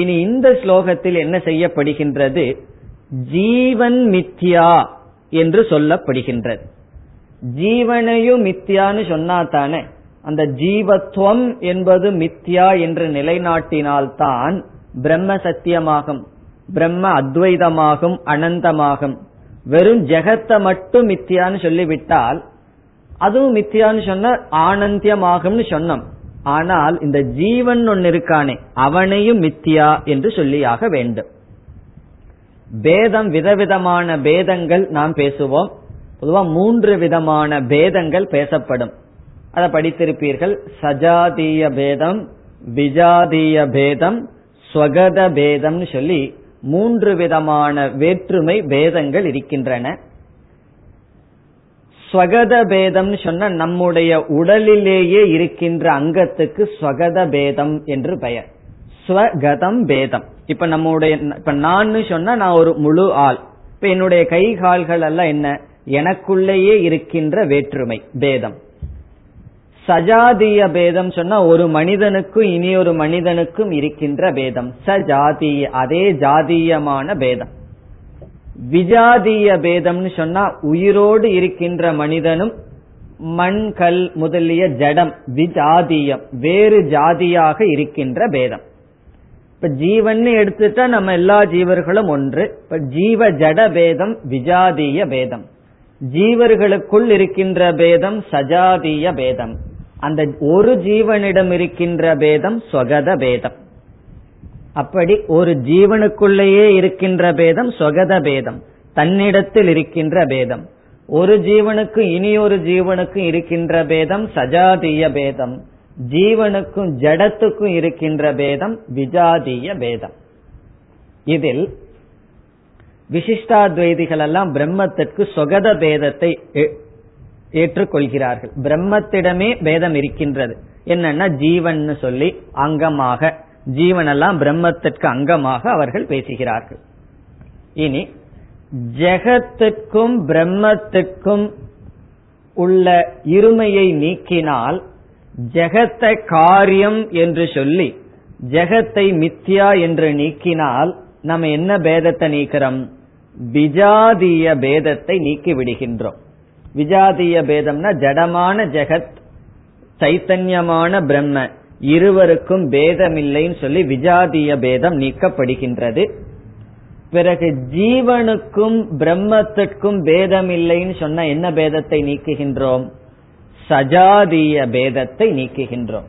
இனி இந்த ஸ்லோகத்தில் என்ன செய்யப்படுகின்றது, ஜீவன் மித்யா என்று சொல்லப்படுகின்றது. ஜீவனையும் மித்யான்னு சொன்னாதானே, அந்த ஜீவத்துவம் என்பது மித்யா என்று நிலைநாட்டினால்தான் பிரம்ம சத்தியமாகும், பிரம்ம அத்வைதமாகும், அனந்தமாகும். வெறும் ஜெகத்தை மட்டும் மித்தியான்னு சொல்லிவிட்டால் அதுவும் மித்தியான்னு சொன்ன ஆனந்தியமாகும்னு சொன்னோம். ஆனால் இந்த ஜீவன் ஒன்னு இருக்கானே அவனையும் மித்தியா என்று சொல்லியாக வேண்டும். பேதம் விதவிதமான பேதங்கள் நாம் பேசுவோம். பொதுவா மூன்று விதமான பேதங்கள் பேசப்படும், அதை படித்திருப்பீர்கள். சஜாதீய பேதம், விஜாதீய பேதம், ஸ்வகத பேதம்னு சொல்லி மூன்று விதமான வேற்றுமை பேதங்கள் இருக்கின்றன. ஸ்வகத பேதம்னு சொன்ன நம்முடைய உடலிலேயே இருக்கின்ற அங்கத்துக்கு ஸ்வகத பேதம் என்று பெயர், ஸ்வகதம் பேதம். இப்ப நம்முடைய இப்ப நான் சொன்னா நான் ஒரு முழு ஆள், இப்ப என்னுடைய கை கால்கள் எல்லாம் என்ன, எனக்குள்ளேயே இருக்கின்ற வேற்றுமை பேதம். சஜாதிய பேதம் சொன்னா ஒரு மனிதனுக்கும் இனியொரு மனிதனுக்கும் இருக்கின்ற பேதம் சஜாதிய, அதே ஜாதியமான பேதம். விஜாதிய பேதம்னு சொன்னா உயிரோடு இருக்கின்ற மனிதனும் மண் கல் முதலிய ஜடம், விஜாதியம் வேறு ஜாதியாக இருக்கின்ற பேதம். இப்ப ஜீவன் எடுத்துட்டா நம்ம எல்லா ஜீவர்களும் ஒன்று. இப்ப ஜீவ ஜட பேதம் விஜாதிய பேதம், ஜீவர்களுக்குள் இருக்கின்ற பேதம் சஜாதிய பேதம், அந்த ஒரு ஜீவனிடம் இருக்கின்ற பேதம் ஸ்வகத பேதம். அப்படி ஒரு ஜீவனுக்குள்ளேயே இருக்கின்ற பேதம் ஸ்வகத பேதம், தன்னிடத்தில் இருக்கின்ற பேதம். ஒரு ஜீவனுக்கும் இனியொரு ஜீவனுக்கும் இருக்கின்ற பேதம் சஜாதிய பேதம், ஜீவனுக்கும் ஜடத்துக்கும் இருக்கின்ற பேதம் விஜாதிய பேதம். இதில் விசிஷ்டாத்வைதிகள் எல்லாம் பிரம்மத்திற்கு சொகத பேதத்தை ஏற்றுக்கொள்கிறார்கள். பிரம்மத்திடமே பேதம் இருக்கின்றது என்னன்னா ஜீவன் சொல்லி அங்கமாக, ஜீவன் எல்லாம் பிரம்மத்திற்கு அங்கமாக அவர்கள் பேசுகிறார்கள். இனி ஜெகத்திற்கும் பிரம்மத்திற்கும் உள்ள இருமையை நீக்கினால் ஜெகத்தை காரியம் என்று சொல்லி ஜெகத்தை மித்யா என்று நீக்கினால் நம்ம என்ன பேதத்தை நீக்கிறோம், விஜாதிய பேதத்தை நீக்கி விடுகின்றோம். விஜாதிய பேதம்னா ஜடமான ஜெகத் சைத்தன்யமான பிரம்ம இருவருக்கும் பேதமில்லைன்னு சொல்லி விஜாதிய பேதம் நீக்கப்படுகின்றது. பிறகு ஜீவனுக்கும் பிரம்மத்திற்கும் பேதமில்லைன்னு சொன்ன என்ன பேதத்தை நீக்குகின்றோம், சஜாதிய பேதத்தை நீக்குகின்றோம்.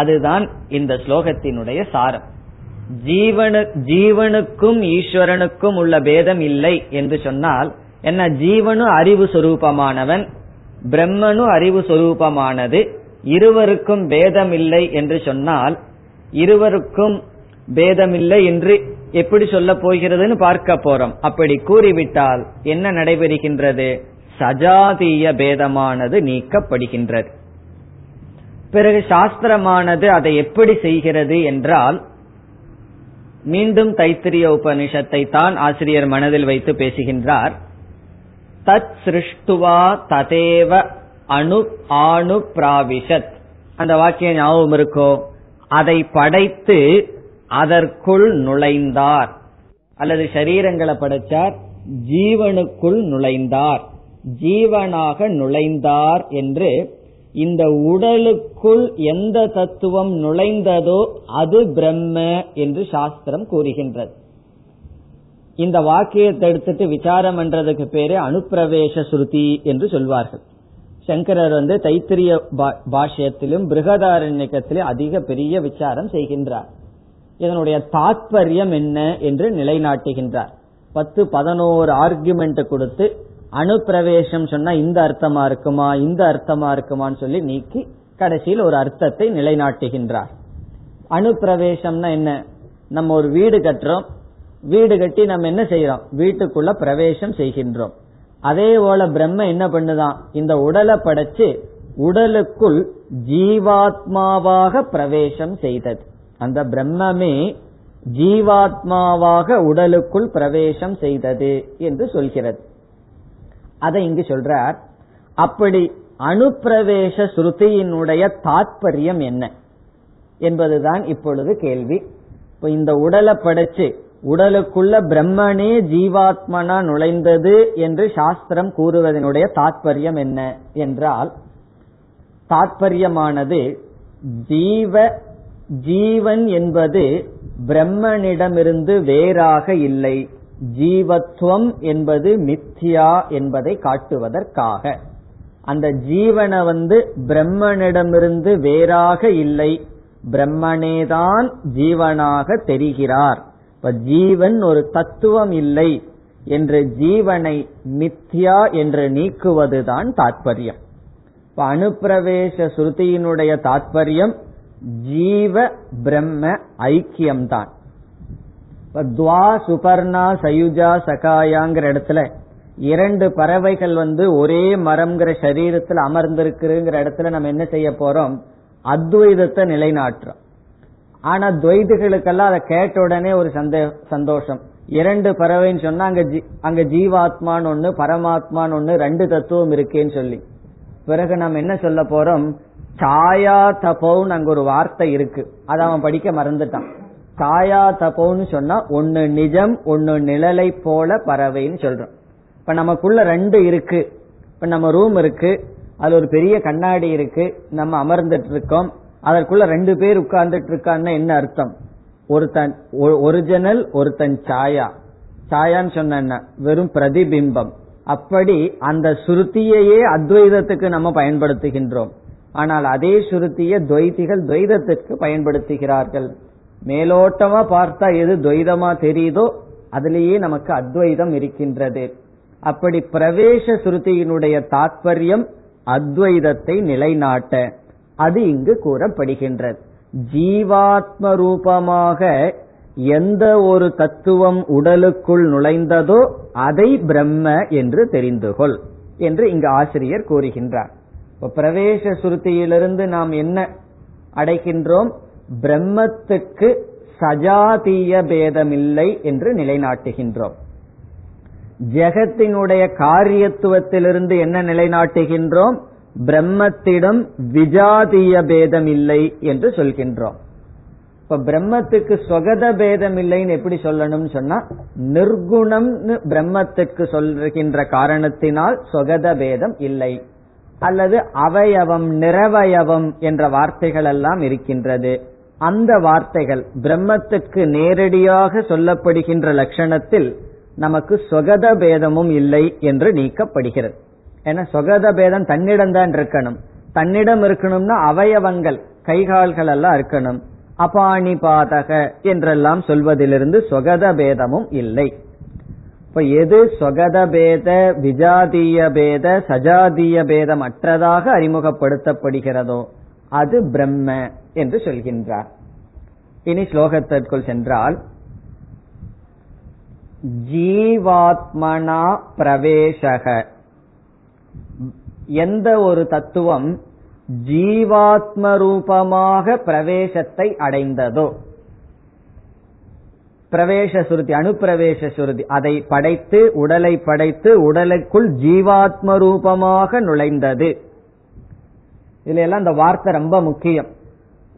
அதுதான் இந்த ஸ்லோகத்தினுடைய சாரம். ஜீவனு ஜீவனுக்கும் ஈஸ்வரனுக்கும் உள்ள பேதம் இல்லை என்று சொன்னால் என்ன, ஜீவனும் அறிவு சுரூபமானவன், பிரம்மனும் அறிவு சொரூபமானது, இருவருக்கும் பேதமில்லை என்று சொன்னால் இருவருக்கும் பேதமில்லை என்று எப்படி சொல்ல போகிறதுன்னு பார்க்க போறோம். அப்படி கூறிவிட்டால் என்ன நடைபெறுகின்றது? சஜாதீய பேதமானது நீக்கப்படுகின்றது. பிறகு சாஸ்திரமானது அதை எப்படி செய்கிறது என்றால், மீண்டும் தைத்திரிய உபனிஷத்தை தான் ஆசிரியர் மனதில் வைத்து பேசுகின்றார். தத் சிருஷ்டுவா ததேவ அணு ஆணு பிராவிஷத், அந்த வாக்கியம் ஞாபகம் இருக்கோ? அதை படைத்து அதற்குள் நுழைந்தார், அல்லது சரீரங்களை படைத்தார், ஜீவனுக்குள் நுழைந்தார், ஜீவனாக நுழைந்தார் என்று. இந்த உடலுக்குள் எந்த தத்துவம் நுழைந்ததோ அது பிரம்ம என்று சாஸ்திரம் கூறுகின்றது. இந்த வாக்கியத்தை எடுத்துட்டு விசாரம் பண்றதுக்கு பேரு அனுப்பிரவேச ஸ்ருதி என்று சொல்வார்கள். சங்கரர் வந்து தைத்திரிய பாஷ்யத்திலும் பிருகதாரண்யத்திலும் அதிக பெரிய விசாரம் செய்கின்றார். இதனுடைய தாத்பர்யம் என்ன என்று நிலைநாட்டுகின்றார். பத்து பதினோரு ஆர்குமெண்ட் கொடுத்து அனுப்பிரவேசம் சொன்னா இந்த அர்த்தமா இருக்குமா, இந்த அர்த்தமா இருக்குமான்னு சொல்லி நீக்கி கடைசியில் ஒரு அர்த்தத்தை நிலைநாட்டுகின்றார். அனுப்பிரவேசம்னா என்ன? நம்ம ஒரு வீடு கட்டுறோம், வீடு கட்டி நம்ம என்ன செய்யறோம்? வீட்டுக்குள்ள பிரவேசம் செய்கின்றோம். அதே போல பிரம்ம என்ன பண்ணுதான்? இந்த உடலை படைச்சு உடலுக்குள் ஜீவாத்மாவாக பிரவேசம் செய்தது. அந்த பிரம்மே ஜீவாத்மாவாக உடலுக்குள் பிரவேசம் செய்தது என்று சொல்கிறது. அதை இங்கு சொல்றார். அப்படி அனுப்பிரவேச ஸ்ருதியினுடைய தாற்பயம் என்ன என்பதுதான் இப்பொழுது கேள்வி. இப்போ இந்த உடலை படைச்சு உடலுக்குள்ள பிரம்மனே ஜீவாத்மனா நுழைந்தது என்று சாஸ்திரம் கூறுவதனுடைய தாற்பயம் என்ன என்றால், தாற்பயமானது ஜீவ ஜீவன் என்பது பிரம்மனிடமிருந்து வேறாக இல்லை, ஜீவத்துவம் என்பது மித்யா என்பதை காட்டுவதற்காக. அந்த ஜீவனை வந்து பிரம்மனிடமிருந்து வேறாக இல்லை, பிரம்மனேதான் ஜீவனாக தெரிகிறார். இப்ப ஜீவன் ஒரு தத்துவம் இல்லை என்று ஜீவனை மித்யா என்று நீக்குவதுதான் தாற்பயம். இப்ப அனுப்பிரவேச ஸ்ருதியினுடைய தாற்பயம் ஜீவ பிரம்ம ஐக்கியம்தான். துவா சுபர்ணா சயுஜா சகாயாங்கிற இடத்துல இரண்டு பறவைகள் வந்து ஒரே மரம்ங்கிற சரீரத்தில் அமர்ந்திருக்குங்கிற இடத்துல நம்ம என்ன செய்ய போறோம்? அத்வைதத்தை நிலைநாட்டுறோம். ஆனா துவைதுகளுக்கெல்லாம் அதை கேட்ட உடனே ஒரு சந்தோஷம். இரண்டு பறவைன்னு சொன்னா அங்க அங்க ஜீவாத்மான்னு ஒண்ணு, பரமாத்மான்னு ஒண்ணு, ரெண்டு தத்துவம் இருக்கேன்னு சொல்லி பிறகு நம்ம என்ன சொல்ல போறோம்? சாயா தபோன்னு அங்க ஒரு வார்த்தை இருக்கு, அதை அவன் படிக்க மறந்துட்டான். சாயா தபோன்னு சொன்னா ஒன்னு நிஜம், ஒன்னு நிழலை போல பறவைன்னு சொல்றோம். இப்ப நமக்குள்ள ரெண்டு இருக்கு. இப்ப நம்ம ரூம் இருக்கு, அது ஒரு பெரிய கண்ணாடி இருக்கு, நம்ம அமர்ந்துட்டு இருக்கோம், அதற்குள்ள ரெண்டு பேர் உட்கார்ந்துட்டு இருக்கான்னா என்ன அர்த்தம்? ஒருத்தன் ஒரிஜினல், ஒருத்தன் சாயா. சாயான்னு சொன்ன என்ன? வெறும் பிரதிபிம்பம். அப்படி அந்த சுருத்தியையே அத்வைதத்துக்கு நம்ம பயன்படுத்துகின்றோம். ஆனால் அதே சுருத்தியை துவைதிகள் துவைதத்திற்கு பயன்படுத்துகிறார்கள். மேலோட்டமா பார்த்தா எது துவைதமா தெரியுதோ அதுலேயே நமக்கு அத்வைதம் இருக்கின்றது. அப்படி பிரவேச சுருத்தியினுடைய தாற்பயம் அத்வைதத்தை நிலைநாட்ட அது இங்கு கூறப்படுகின்றது. ஜீவாத்ம ரூபமாக எந்த ஒரு தத்துவம் உடலுக்குள் நுழைந்ததோ அதை பிரம்ம என்று தெரிந்துகொள் என்று இங்கு ஆசிரியர் கூறுகின்றார். பிரவேச சுருத்தியிலிருந்து நாம் என்ன அடைகின்றோம்? பிரம்மத்துக்கு சஜாதீய பேதமில்லை என்று நிலைநாட்டுகின்றோம். ஜெகத்தினுடைய காரியத்துவத்திலிருந்து என்ன நிலைநாட்டுகின்றோம்? பிரம்மத்திடம் விஜாதீய பேதம் இல்லை என்று சொல்கின்றோம். இப்ப பிரம்மத்துக்கு சொகத பேதம் இல்லைன்னு எப்படி சொல்லணும்னு சொன்னா, நிர்குணம் பிரம்மத்துக்கு சொல்கின்ற காரணத்தினால் சொகத பேதம் இல்லை, அல்லது அவயவம் நிரவயவம் என்ற வார்த்தைகள் எல்லாம் இருக்கின்றது. அந்த வார்த்தைகள் பிரம்மத்துக்கு நேரடியாக சொல்லப்படுகின்ற லட்சணத்தில் நமக்கு சொகத பேதமும் இல்லை என்று நீக்கப்படுகிறது. ஏன்னா சொகத பேதம் தன்னிடம் தான் இருக்கணும். தன்னிடம் இருக்கணும்னா அவயவங்கள் கைகால்கள் எல்லாம் இருக்கணும். அபாணி பாதக என்றெல்லாம் சொல்வதிலிருந்து சொகத பேதமும் இல்லை. இப்ப எது ஸ்வகத பேத விஜாதீய பேத சஜாதீய பேதம் அற்றதாக அறிமுகப்படுத்தப்படுகிறதோ அது பிரம்ம என்று சொல்கின்றார். இனி ஸ்லோகத்திற்குள் சென்றால், ஜீவாத்மனா பிரவேசக, எந்த ஒரு தத்துவம் ஜீவாத்ம ரூபமாக பிரவேசத்தை அடைந்ததோ, பிரவேச சுருதி அனுப்பிரவேச சுருதி, அதை படைத்து உடலை படைத்து உடலுக்குள் ஜீவாத்ம ரூபமாக நுழைந்தது. இதுல எல்லாம் இந்த வார்த்தை ரொம்ப முக்கியம்.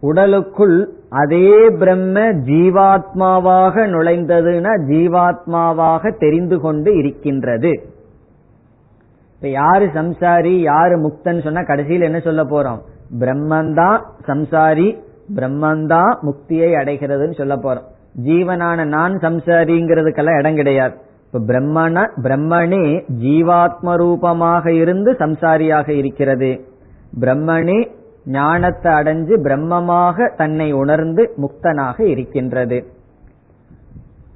உடலுக்குள் அதே பிரம்ம ஜீவாத்மாவாக நுழைந்ததுன்னா ஜீவாத்மாவாக தெரிந்து கொண்டு இருக்கின்றது. இப்ப யாரு சம்சாரி யாரு முக்தன்னு சொன்னா கடைசியில் என்ன சொல்ல போறோம்? பிரம்மந்தான் சம்சாரி, பிரம்மந்தான் முக்தியை அடைகிறதுன்னு சொல்ல போறோம். ஜீவனான நான் சம்சாரிங்கிறதுக்கெல்லாம் இடம் கிடையாது. இப்ப பிரம்மன பிரம்மனே ஜீவாத்ம ரூபமாக இருந்து சம்சாரியாக இருக்கிறது. பிரம்மனே ஞானத்தை அடைஞ்சு பிரம்மமாக தன்னை உணர்ந்து முக்தனாக இருக்கின்றது.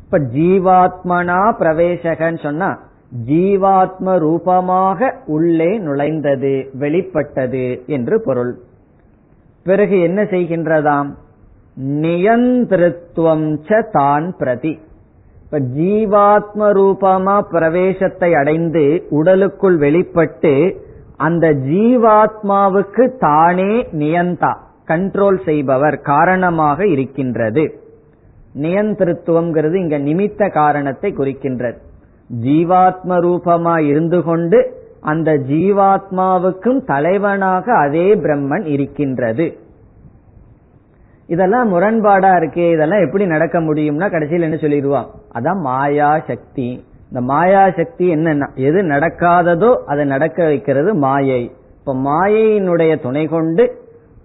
இப்ப ஜீவாத்மனா பிரவேசகன்னு சொன்னா ஜீவாத்ம ரூபமாக உள்ளே நுழைந்தது, வெளிப்பட்டது என்று பொருள். பிறகு என்ன செய்கின்றதாம்? நியந்திருத்துவம் ச தான் பிரதி. இப்ப ஜீவாத்ம ரூபமா பிரவேசத்தை அடைந்து உடலுக்குள் வெளிப்பட்டு அந்த ஜீவாத்மாவுக்கு தானே நியந்தா, கண்ட்ரோல் செய்பவர், காரணமாக இருக்கின்றது. நியந்திருத்துவம்ங்கிறது இங்க நிமித்த காரணத்தை குறிக்கின்றது. ஜீவாத்ம ரூபமா இருந்து கொண்டு அந்த ஜீவாத்மாவுக்கும் தலைவனாக அதே பிரம்மன் இருக்கின்றது. இதெல்லாம் முரண்பாடா இருக்கு, இதெல்லாம் எப்படி நடக்க முடியும்னா கடைசியில் என்ன சொல்லிடுவான்? அதான் மாயா சக்தி. இந்த மாயா சக்தி என்னன்னா, எது நடக்காததோ அதை நடக்க வைக்கிறது மாயை. இப்ப மாயையினுடைய துணை கொண்டு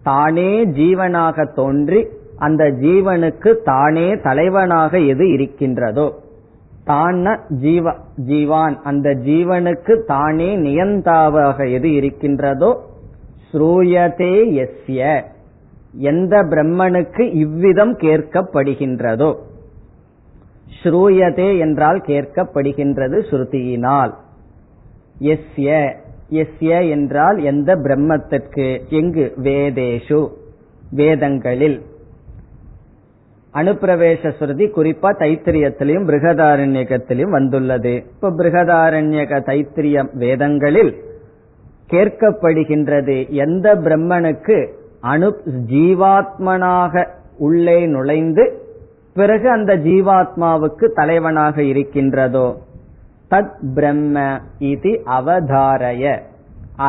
தானே ஜீவனாக தோன்றி அந்த ஜீவனுக்கு தானே தலைவனாக எது இருக்கின்றதோ, தான ஜீவ ஜீவான் அந்த ஜீவனுக்கு தானே நியந்தாவாக எது இருக்கின்றதோ, ஸ்ரூயதே யஸ்ய, எந்த பிரம்மனுக்கு இவ்விதம் கேட்கப்படுகின்றதோ, ஸ்ரூயதே என்றால் கேட்கப்படுகின்றது ஸ்ருதியினால், யஸ்ய யஸ்ய என்றால் எந்த பிரம்மத்திற்கு, எங்கு, வேதேஷு வேதங்களில், அனுப்பிரவேச ஸ்ருதி குறிப்பா தைத்திரியத்திலையும் பிருகதாரண்யகத்திலையும் வந்துள்ளது. இப்ப பிருகதாரண்யக தைத்திரிய வேதங்களில் கேட்கப்படுகின்றது எந்த பிரம்மனுக்கு அனு ஜீவாத்மனாக உள்ளே நுழைந்து பிறகு அந்த ஜீவாத்மாவுக்கு தலைவனாக இருக்கின்றதோ, தத் பிரம்ம இதி அவதாரய,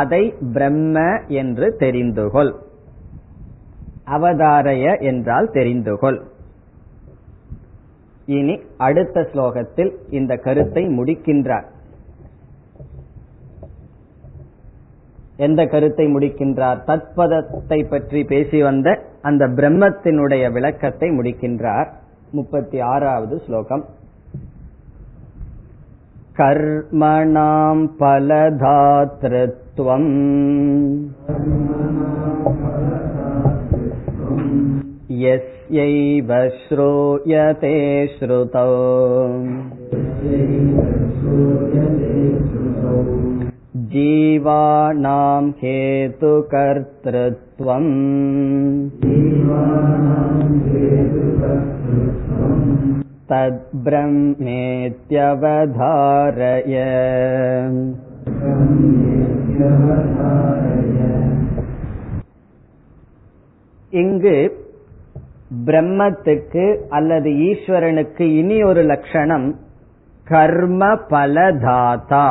அதை பிரம்ம என்று தெரிந்துகொள். அவதாரய என்றால் தெரிந்துகொள். இனி அடுத்த ஸ்லோகத்தில் இந்த கருத்தை முடிக்கின்றார். எந்த கருத்தை முடிக்கின்றார்? தத்பதத்தை பற்றி பேசி வந்த அந்த பிரம்மத்தினுடைய விளக்கத்தை முடிக்கின்றார். முப்பத்தி ஆறாவது ஸ்லோகம். கர்மணாம் பலதாத்ருத்வம் யஸ்யைவ ஸ்ரூயதே ஸ்ருதௌ ஜீவானாம் ஹேதுகர்த்ருத்வம் தத் பிரம்மேத்யவதாரய. இங்கு பிரம்மத்துக்கு அல்லது ஈஸ்வரனுக்கு இனி ஒரு லட்சணம், கர்ம பலதாதா,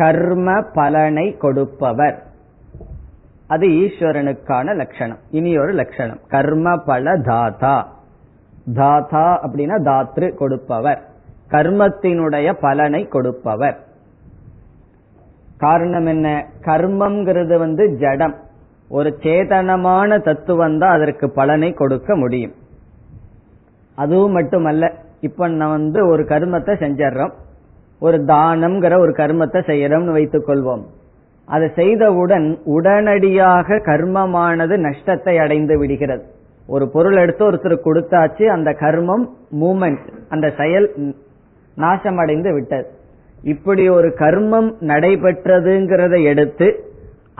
கர்ம பலனை கொடுப்பவர். அது ஈஸ்வரனுக்கான லட்சணம். இனி ஒரு லட்சணம் கர்ம பல தாதா. தாதா அப்படின்னா தாத்ரு, கொடுப்பவர், கர்மத்தினுடைய பலனை கொடுப்பவர். காரணம் என்ன? கர்மம்ங்கிறது வந்து ஜடம், ஒரு சேதனமான தத்துவம் தான் அதற்கு பலனை கொடுக்க முடியும். அதுவும் மட்டுமல்ல, இப்ப நான் வந்து ஒரு கர்மத்தை செஞ்சிடறோம், ஒரு தானம்ங்கிற ஒரு கர்மத்தை செய்யறோம்னு வைத்துக் கொள்வோம். அதை செய்தவுடன் உடனடியாக கர்மமானது நஷ்டத்தை அடைந்து விடுகிறது. ஒரு பொருள் எடுத்து ஒருத்தருக்கு கொடுத்தாச்சு, அந்த கர்மம் மூமெண்ட், அந்த செயல் நாசமடைந்து விட்டது. இப்படி ஒரு கர்மம் நடைபெற்றதுங்கிறதை எடுத்து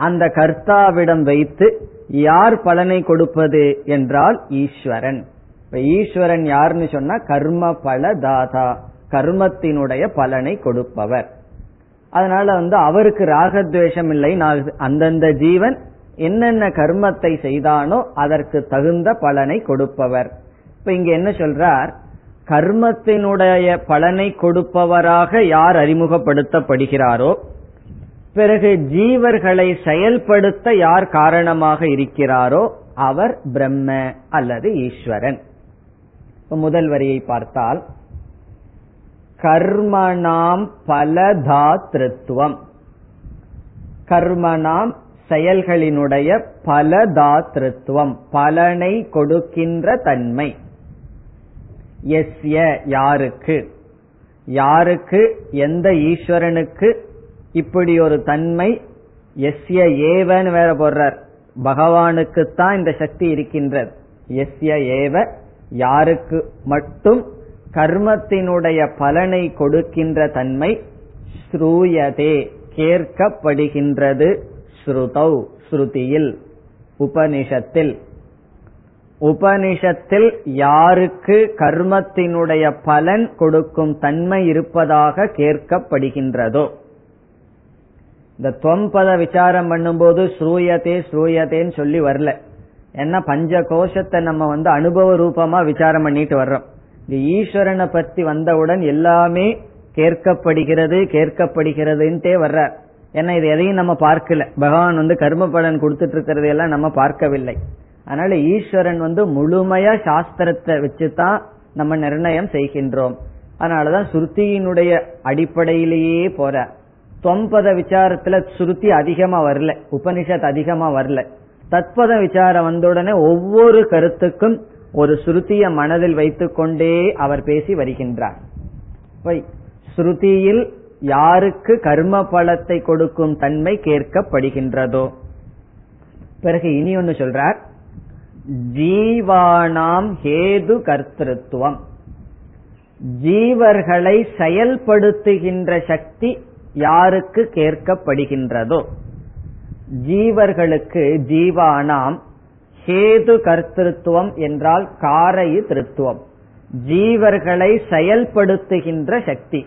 அந்த கர்த்தாவிடம் வைத்து யார் பலனை கொடுப்பது என்றால் ஈஸ்வரன். இப்ப ஈஸ்வரன் யாருன்னு சொன்னா கர்ம பல தாதா, கர்மத்தினுடைய பலனை கொடுப்பவர். அதனால வந்து அவருக்கு ராகத்வேஷம் இல்லை. நான் அந்தந்த ஜீவன் என்னென்ன கர்மத்தை செய்தானோ அதற்கு தகுந்த பலனை கொடுப்பவர். இப்ப இங்க என்ன சொல்றார், கர்மத்தினுடைய பலனை கொடுப்பவராக யார் அறிமுகப்படுத்தப்படுகிறாரோ, பிறகு ஜீவர்களை செயல்படுத்த யார் காரணமாக இருக்கிறாரோ அவர் பிரம்ம அல்லது ஈஸ்வரன். முதல் வரியை பார்த்தால் கர்மணாம் பலதாத்ருத்வம், கர்மணாம் செயல்களினுடைய பலதாத்ருத்வம் பலனை கொடுக்கின்ற தன்மை. எஸ்ய யாருக்கு, யாருக்கு எந்த ஈஸ்வரனுக்கு இப்படி ஒரு தன்மை, எஸ்ய ஏவன் வேற போடுறார், பகவானுக்குத்தான் இந்த சக்தி இருக்கின்றது. எஸ்ய ஏவ யாருக்கு மட்டும் கர்மத்தினுடைய பலனை கொடுக்கின்ற தன்மை. ஸ்ரூயதே கேட்கப்படுகின்றது, ஸ்ருதௌ ஸ்ருதியில் உபனிஷத்தில், உபனிஷத்தில் யாருக்கு கர்மத்தினுடைய பலன் கொடுக்கும் தன்மை இருப்பதாக கேட்கப்படுகின்றதோ. இந்த தொம்பத விசாரம் பண்ணும்போது ஸ்ரூயதே ஸ்ரூயதேன்னு சொல்லி வரல, ஏன்னா பஞ்ச கோஷத்தை நம்ம வந்து அனுபவ ரூபமா விசாரம் பண்ணிட்டு வர்றோம். இந்த ஈஸ்வரனை பத்தி வந்தவுடன் எல்லாமே கேட்கப்படுகிறது கேட்கப்படுகிறதுன்ட்டே வர்றார். ஏன்னா இது எதையும் நம்ம பார்க்கல, பகவான் வந்து கர்ம பலன் கொடுத்துட்டு இருக்கிறதையெல்லாம் நம்ம பார்க்கவில்லை. அதனால ஈஸ்வரன் வந்து முழுமையா சாஸ்திரத்தை வச்சுதான் நம்ம நிர்ணயம் செய்கின்றோம். அதனாலதான் ஸ்ருதியினுடைய அடிப்படையிலேயே போற தொம்பத விசாரத்துல ஸ்ருதி அதிகமா வரல, உபனிஷத் அதிகமா வரல. தத்பத விசாரம் வந்த உடனே ஒவ்வொரு கருத்துக்கும் ஒரு ஸ்ருதியை மனதில் வைத்துக் கொண்டே அவர் பேசி வருகின்றார். ஸ்ருதியில் யாருக்கு கர்ம பலத்தை கொடுக்கும் தன்மை கேட்கப்படுகின்றதோ. பிறகு இனி ஒன்னு சொல்றார், ஜீவானாம் ஹேது கர்த்திருவம், ஜீவர்களை செயல்படுத்துகின்ற சக்தி யாருக்கு கேட்கப்படுகின்றதோ. ஜீவர்களுக்கு ஜீவானாம் ஹேது கர்த்திருவம் என்றால் காரயி திருத்துவம், ஜீவர்களை செயல்படுத்துகின்ற சக்தி.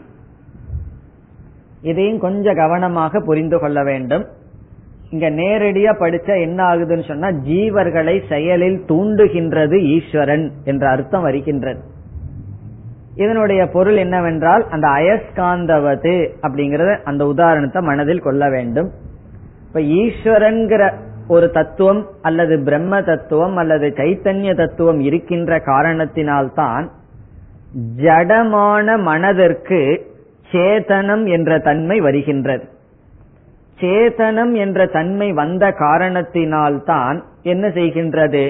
இதையும் கொஞ்சம் கவனமாக புரிந்து கொள்ள வேண்டும். இங்க நேரடியா படிச்சா என்ன ஆகுதுன்னு சொன்னா ஜீவர்களை செயலில் தூண்டுகின்றது ஈஸ்வரன் என்ற அர்த்தம் வருகின்றது. இதனுடைய பொருள் என்னவென்றால் அந்த அயஸ்காந்தவது அப்படிங்கறது அந்த உதாரணத்தை மனதில் கொள்ள வேண்டும். இப்ப ஈஸ்வரன் ஒரு தத்துவம் அல்லது பிரம்ம தத்துவம் அல்லது சைத்தன்ய தத்துவம் இருக்கின்ற காரணத்தினால்தான் ஜடமான மனதிற்கு சேதனம் என்ற தன்மை வருகின்றது. சேதனம் என்ற தன்மை வந்த காரணத்தினால்தான் என்ன செய்கின்றது,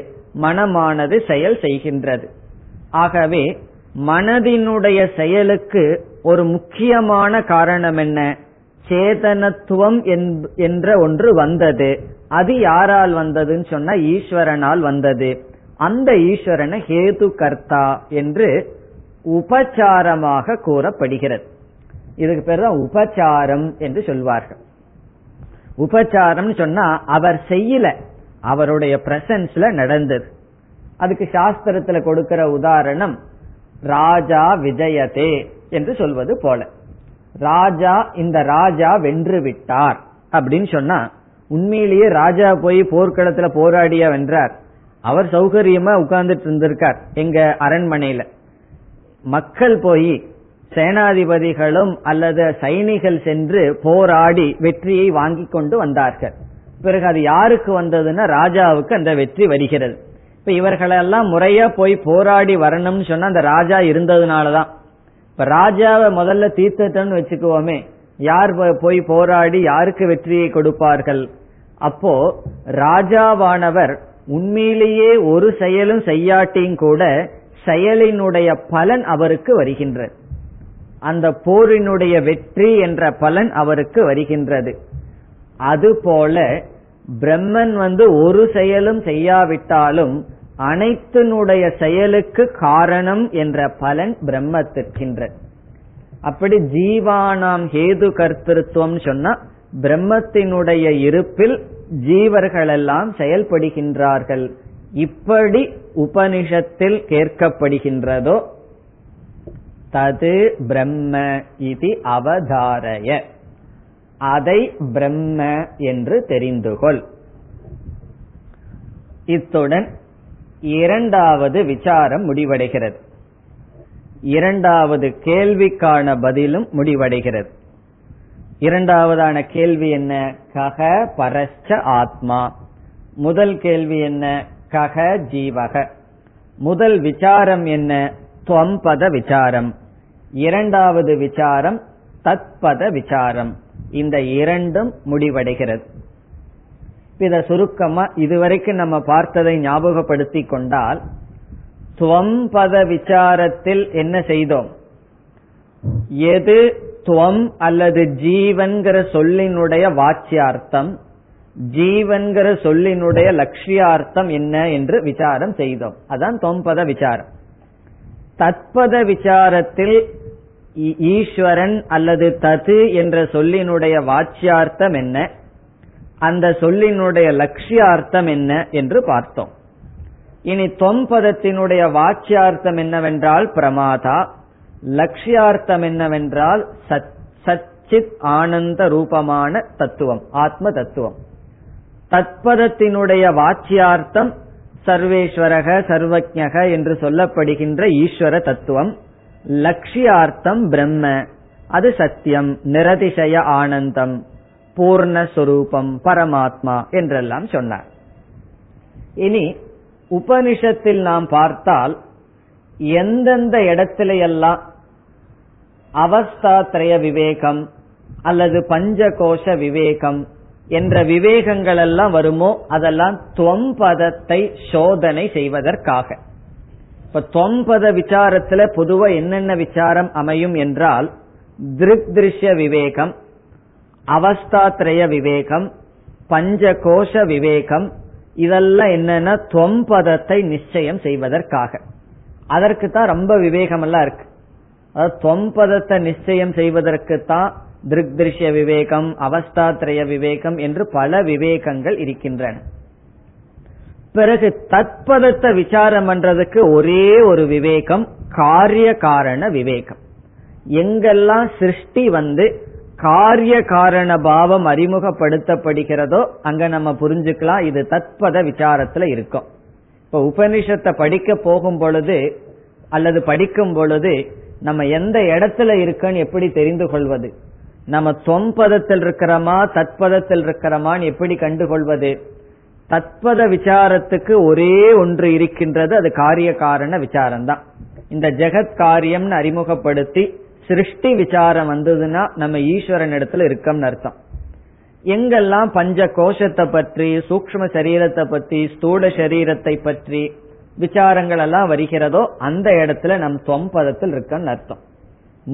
மனமானது செயல் செய்கின்றது. ஆகவே மனதினுடைய செயலுக்கு ஒரு முக்கியமான காரணம் என்ன, சேதனத்துவம் என்ற ஒன்று வந்தது. அது யாரால் வந்ததுன்னு சொன்னா ஈஸ்வரனால் வந்தது. அந்த ஈஸ்வரனை ஹேது கர்த்தா என்று உபச்சாரமாக கூறப்படுகிறது. இதுக்கு பேர் தான் உபச்சாரம் என்று சொல்வார்கள். உபச்சாரம் சொன்னா அவர் செய்யல, அவருடைய பிரசன்ஸ்ல நடந்தது. அதுக்கு சாஸ்திரத்துல கொடுக்கிற உதாரணம் ராஜா விஜயதே என்று சொல்வது போல. ராஜா, இந்த ராஜா வென்று விட்டார் அப்படின்னு சொன்னா உண்மையிலேயே ராஜா போய் போர்க்களத்துல போராடியா வென்றார்? அவர் சௌகரியமா உட்கார்ந்துட்டு இருந்திருக்கார் எங்க அரண்மனையில. மக்கள் போய் சேனாதிபதிகளும் அல்லது சைனிகள் சென்று போராடி வெற்றியை வாங்கி கொண்டு வந்தார்கள். பிறகு அது யாருக்கு வந்ததுன்னா ராஜாவுக்கு அந்த வெற்றி வருகிறது. இப்ப இவர்களெல்லாம் முறையா போய் போராடி வரணும்னு சொன்னா அந்த ராஜா இருந்ததுனாலதான். இப்ப ராஜாவை முதல்ல தீர்த்தட்டன்னு வச்சுக்குவோமே, யார் போய் போராடி யாருக்கு வெற்றியை கொடுப்பார்கள்? அப்போ ராஜாவானவர் உண்மையிலேயே ஒரு செயலும் செய்யாட்டியும் கூட செயலினுடைய பலன் அவருக்கு வருகின்றது. அந்த போரினுடைய வெற்றி என்ற பலன் அவருக்கு வருகின்றது. அதுபோல பிரம்மன் வந்து ஒரு செயலும் செய்யாவிட்டாலும் அனைத்தினுடைய செயலுக்கு காரணம் என்ற பலன் பிரம்மத்திற்கின்றது. அப்படி ஜீவானாம் ஹேது கர்த்திருவம் சொன்னா பிரம்மத்தினுடைய இருப்பில் ஜீவர்கள் எல்லாம் செயல்படுகின்றார்கள். இப்படி உபனிஷத்தில் கேட்கப்படுகின்றதோ தது பிரம்ம இதி அவதாரய, அதை பிரம்ம என்று தெரிந்துகொள். இத்துடன் இரண்டாவது விசாரம் முடிவடைகிறது. இரண்டாவது கேள்விக்கான பதிலும் முடிவடைகிறது. இரண்டாவதான கேள்வி என்ன? கக பரஸ்ச ஆத்மா. முதல் கேள்வி என்ன? கக ஜீவக. முதல் விசாரம் என்ன? துவம்பத விசாரம். இரண்டாவது விசாரம் தத்பத விசாரம். இந்த இரண்டும் முடிவடைகிறது. இத சுருக்கமா இதுவரைக்கும் நம்ம பார்த்ததை ஞாபகப்படுத்தி கொண்டால், துவம்பத விசாரத்தில் என்ன செய்தோம்? எது துவம் அல்லது ஜீவன்கிற சொல்லினுடைய வாச்சியார்த்தம், ஜீவன்கிற சொல்லினுடைய லட்சியார்த்தம் என்ன என்று விசாரம் செய்தோம். அதான் துவம்பத விசாரம். தத்பத விசாரத்தில் ஈஸ்வரன் அல்லது தது என்ற சொல்லினுடைய வாச்சியார்த்தம் என்ன, அந்த சொல்லினுடைய லட்சியார்த்தம் என்ன என்று பார்த்தோம். இனி தொம்பதத்தினுடைய வாச்சியார்த்தம் என்னவென்றால் பிரமாதா, லட்சியார்த்தம் என்னவென்றால் சத் சச்சித் ஆனந்த ரூபமான தத்துவம், ஆத்ம தத்துவம். தத்பதத்தினுடைய வாச்சியார்த்தம் சர்வேஸ்வரக சர்வஜக என்று சொல்லப்படுகின்ற ஈஸ்வர தத்துவம், லட்சியார்த்தம் பிரம்ம, அது சத்தியம், நிரதிசய ஆனந்தம், பூர்ணஸ்வரூபம், பரமாத்மா என்றெல்லாம் சொன்னார். இனி உபனிஷத்தில் நாம் பார்த்தால் எந்தெந்த இடத்திலையெல்லாம் அவஸ்தாத்ரய விவேகம் அல்லது பஞ்சகோஷ விவேகம் என்ற விவேகங்கள் எல்லாம் வருமோ அதெல்லாம் தொம்பதத்தை சோதனை செய்வதற்காக. இப்ப தொம்பத விசாரத்துல பொதுவா என்னென்ன விசாரம் அமையும் என்றால், திருக் திருஷ்ய விவேகம், அவஸ்தாத்ரய விவேகம், பஞ்சகோஷ விவேகம், இதெல்லாம் என்னன்னா தொம்பதத்தை நிச்சயம் செய்வதற்காக. அதற்கு தான் ரொம்ப விவேகம் எல்லாம் இருக்கு. அதாவது தொம்பதத்தை நிச்சயம் செய்வதற்கு தான் திருக் திருஷ்ய விவேகம், அவஸ்தாத்ரய விவேகம் என்று பல விவேகங்கள் இருக்கின்றன. பிறகு தத்பதத்தை விசாரம் பண்றதுக்கு ஒரே ஒரு விவேகம், காரிய காரண விவேகம். எங்கெல்லாம் சிருஷ்டி வந்து காரிய காரண பாவம் அறிமுகப்படுத்தப்படுகிறதோ அங்க நம்ம புரிஞ்சுக்கலாம் இது தத்பத விசாரத்துல இருக்கும். இப்ப உபனிஷத்தை படிக்க போகும் பொழுது அல்லது படிக்கும் பொழுது நம்ம எந்த இடத்துல இருக்குன்னு எப்படி தெரிந்து கொள்வது? நம்ம தொம்பதத்தில் இருக்கிறோமா தத்பதத்தில் இருக்கிறோமான்னு எப்படி கண்டுகொள்வது? தத்பத விசாரத்துக்கு ஒரே ஒன்று இருக்கின்றது, அது காரிய காரண விசாரம்தான். இந்த ஜெகத் காரியம்னு அறிமுகப்படுத்தி சிருஷ்டி விசாரம் வந்ததுன்னா நம்ம ஈஸ்வரன் இடத்துல இருக்கோம்னு அர்த்தம். எங்கெல்லாம் பஞ்ச கோஷத்தை பற்றி, சூக்ஷ்ம சரீரத்தை பற்றி, ஸ்தூல சரீரத்தை பற்றி விசாரங்கள் எல்லாம் வருகிறதோ அந்த இடத்துல நம் தொம்பதத்தில் இருக்கோம்னு அர்த்தம்.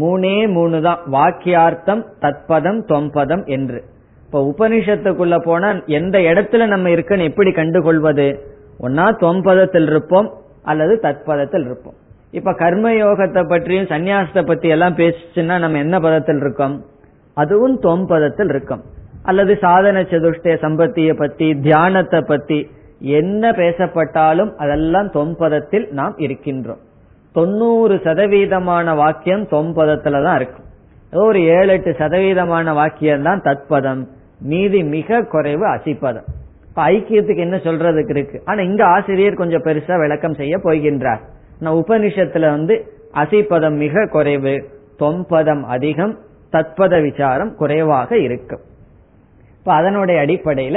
மூணே மூணு தான் வாக்கியார்த்தம் தத்பதம் தொம்பதம் என்று. இப்ப உபனிஷத்துக்குள்ள போனா எந்த இடத்துல நம்ம இருக்கன்னு எப்படி கண்டுகொள்வது? ஒன்னா தொம்பதத்தில் இருப்போம் அல்லது தத்பதத்தில் இருப்போம். இப்ப கர்மயோகத்தை பற்றியும் சன்னியாசத்தை பத்தி எல்லாம் பேசிச்சுன்னா நம்ம என்ன பதத்தில் இருக்கோம்? அதுவும் தொம்பதத்தில் இருக்கும். அல்லது சாதன சதுஷ்டய சம்பத்திய பத்தி, தியானத்தை பத்தி என்ன பேசப்பட்டாலும் அதெல்லாம் தொம்பதத்தில் நாம் இருக்கின்றோம். தொண்ணூறு சதவீதமான வாக்கியம் தொம்பதத்துலதான் இருக்கும். ஒரு ஏழு எட்டு சதவீதமான வாக்கியம் தான் தத்பதம், மீதி மிக குறைவு அசிப்பதம். இப்ப ஐக்கியத்துக்கு என்ன சொல்றதுக்கு இருக்கு? ஆனா இங்க ஆசிரியர் கொஞ்சம் பெருசா விளக்கம் செய்ய போகின்றார். உபனிஷத்துல வந்து அசிப்பதம் மிக குறைவு, தொம்பதம் அதிகம், தத்பத விசாரம் குறைவாக இருக்கும். இப்ப அதனுடைய அடிப்படையில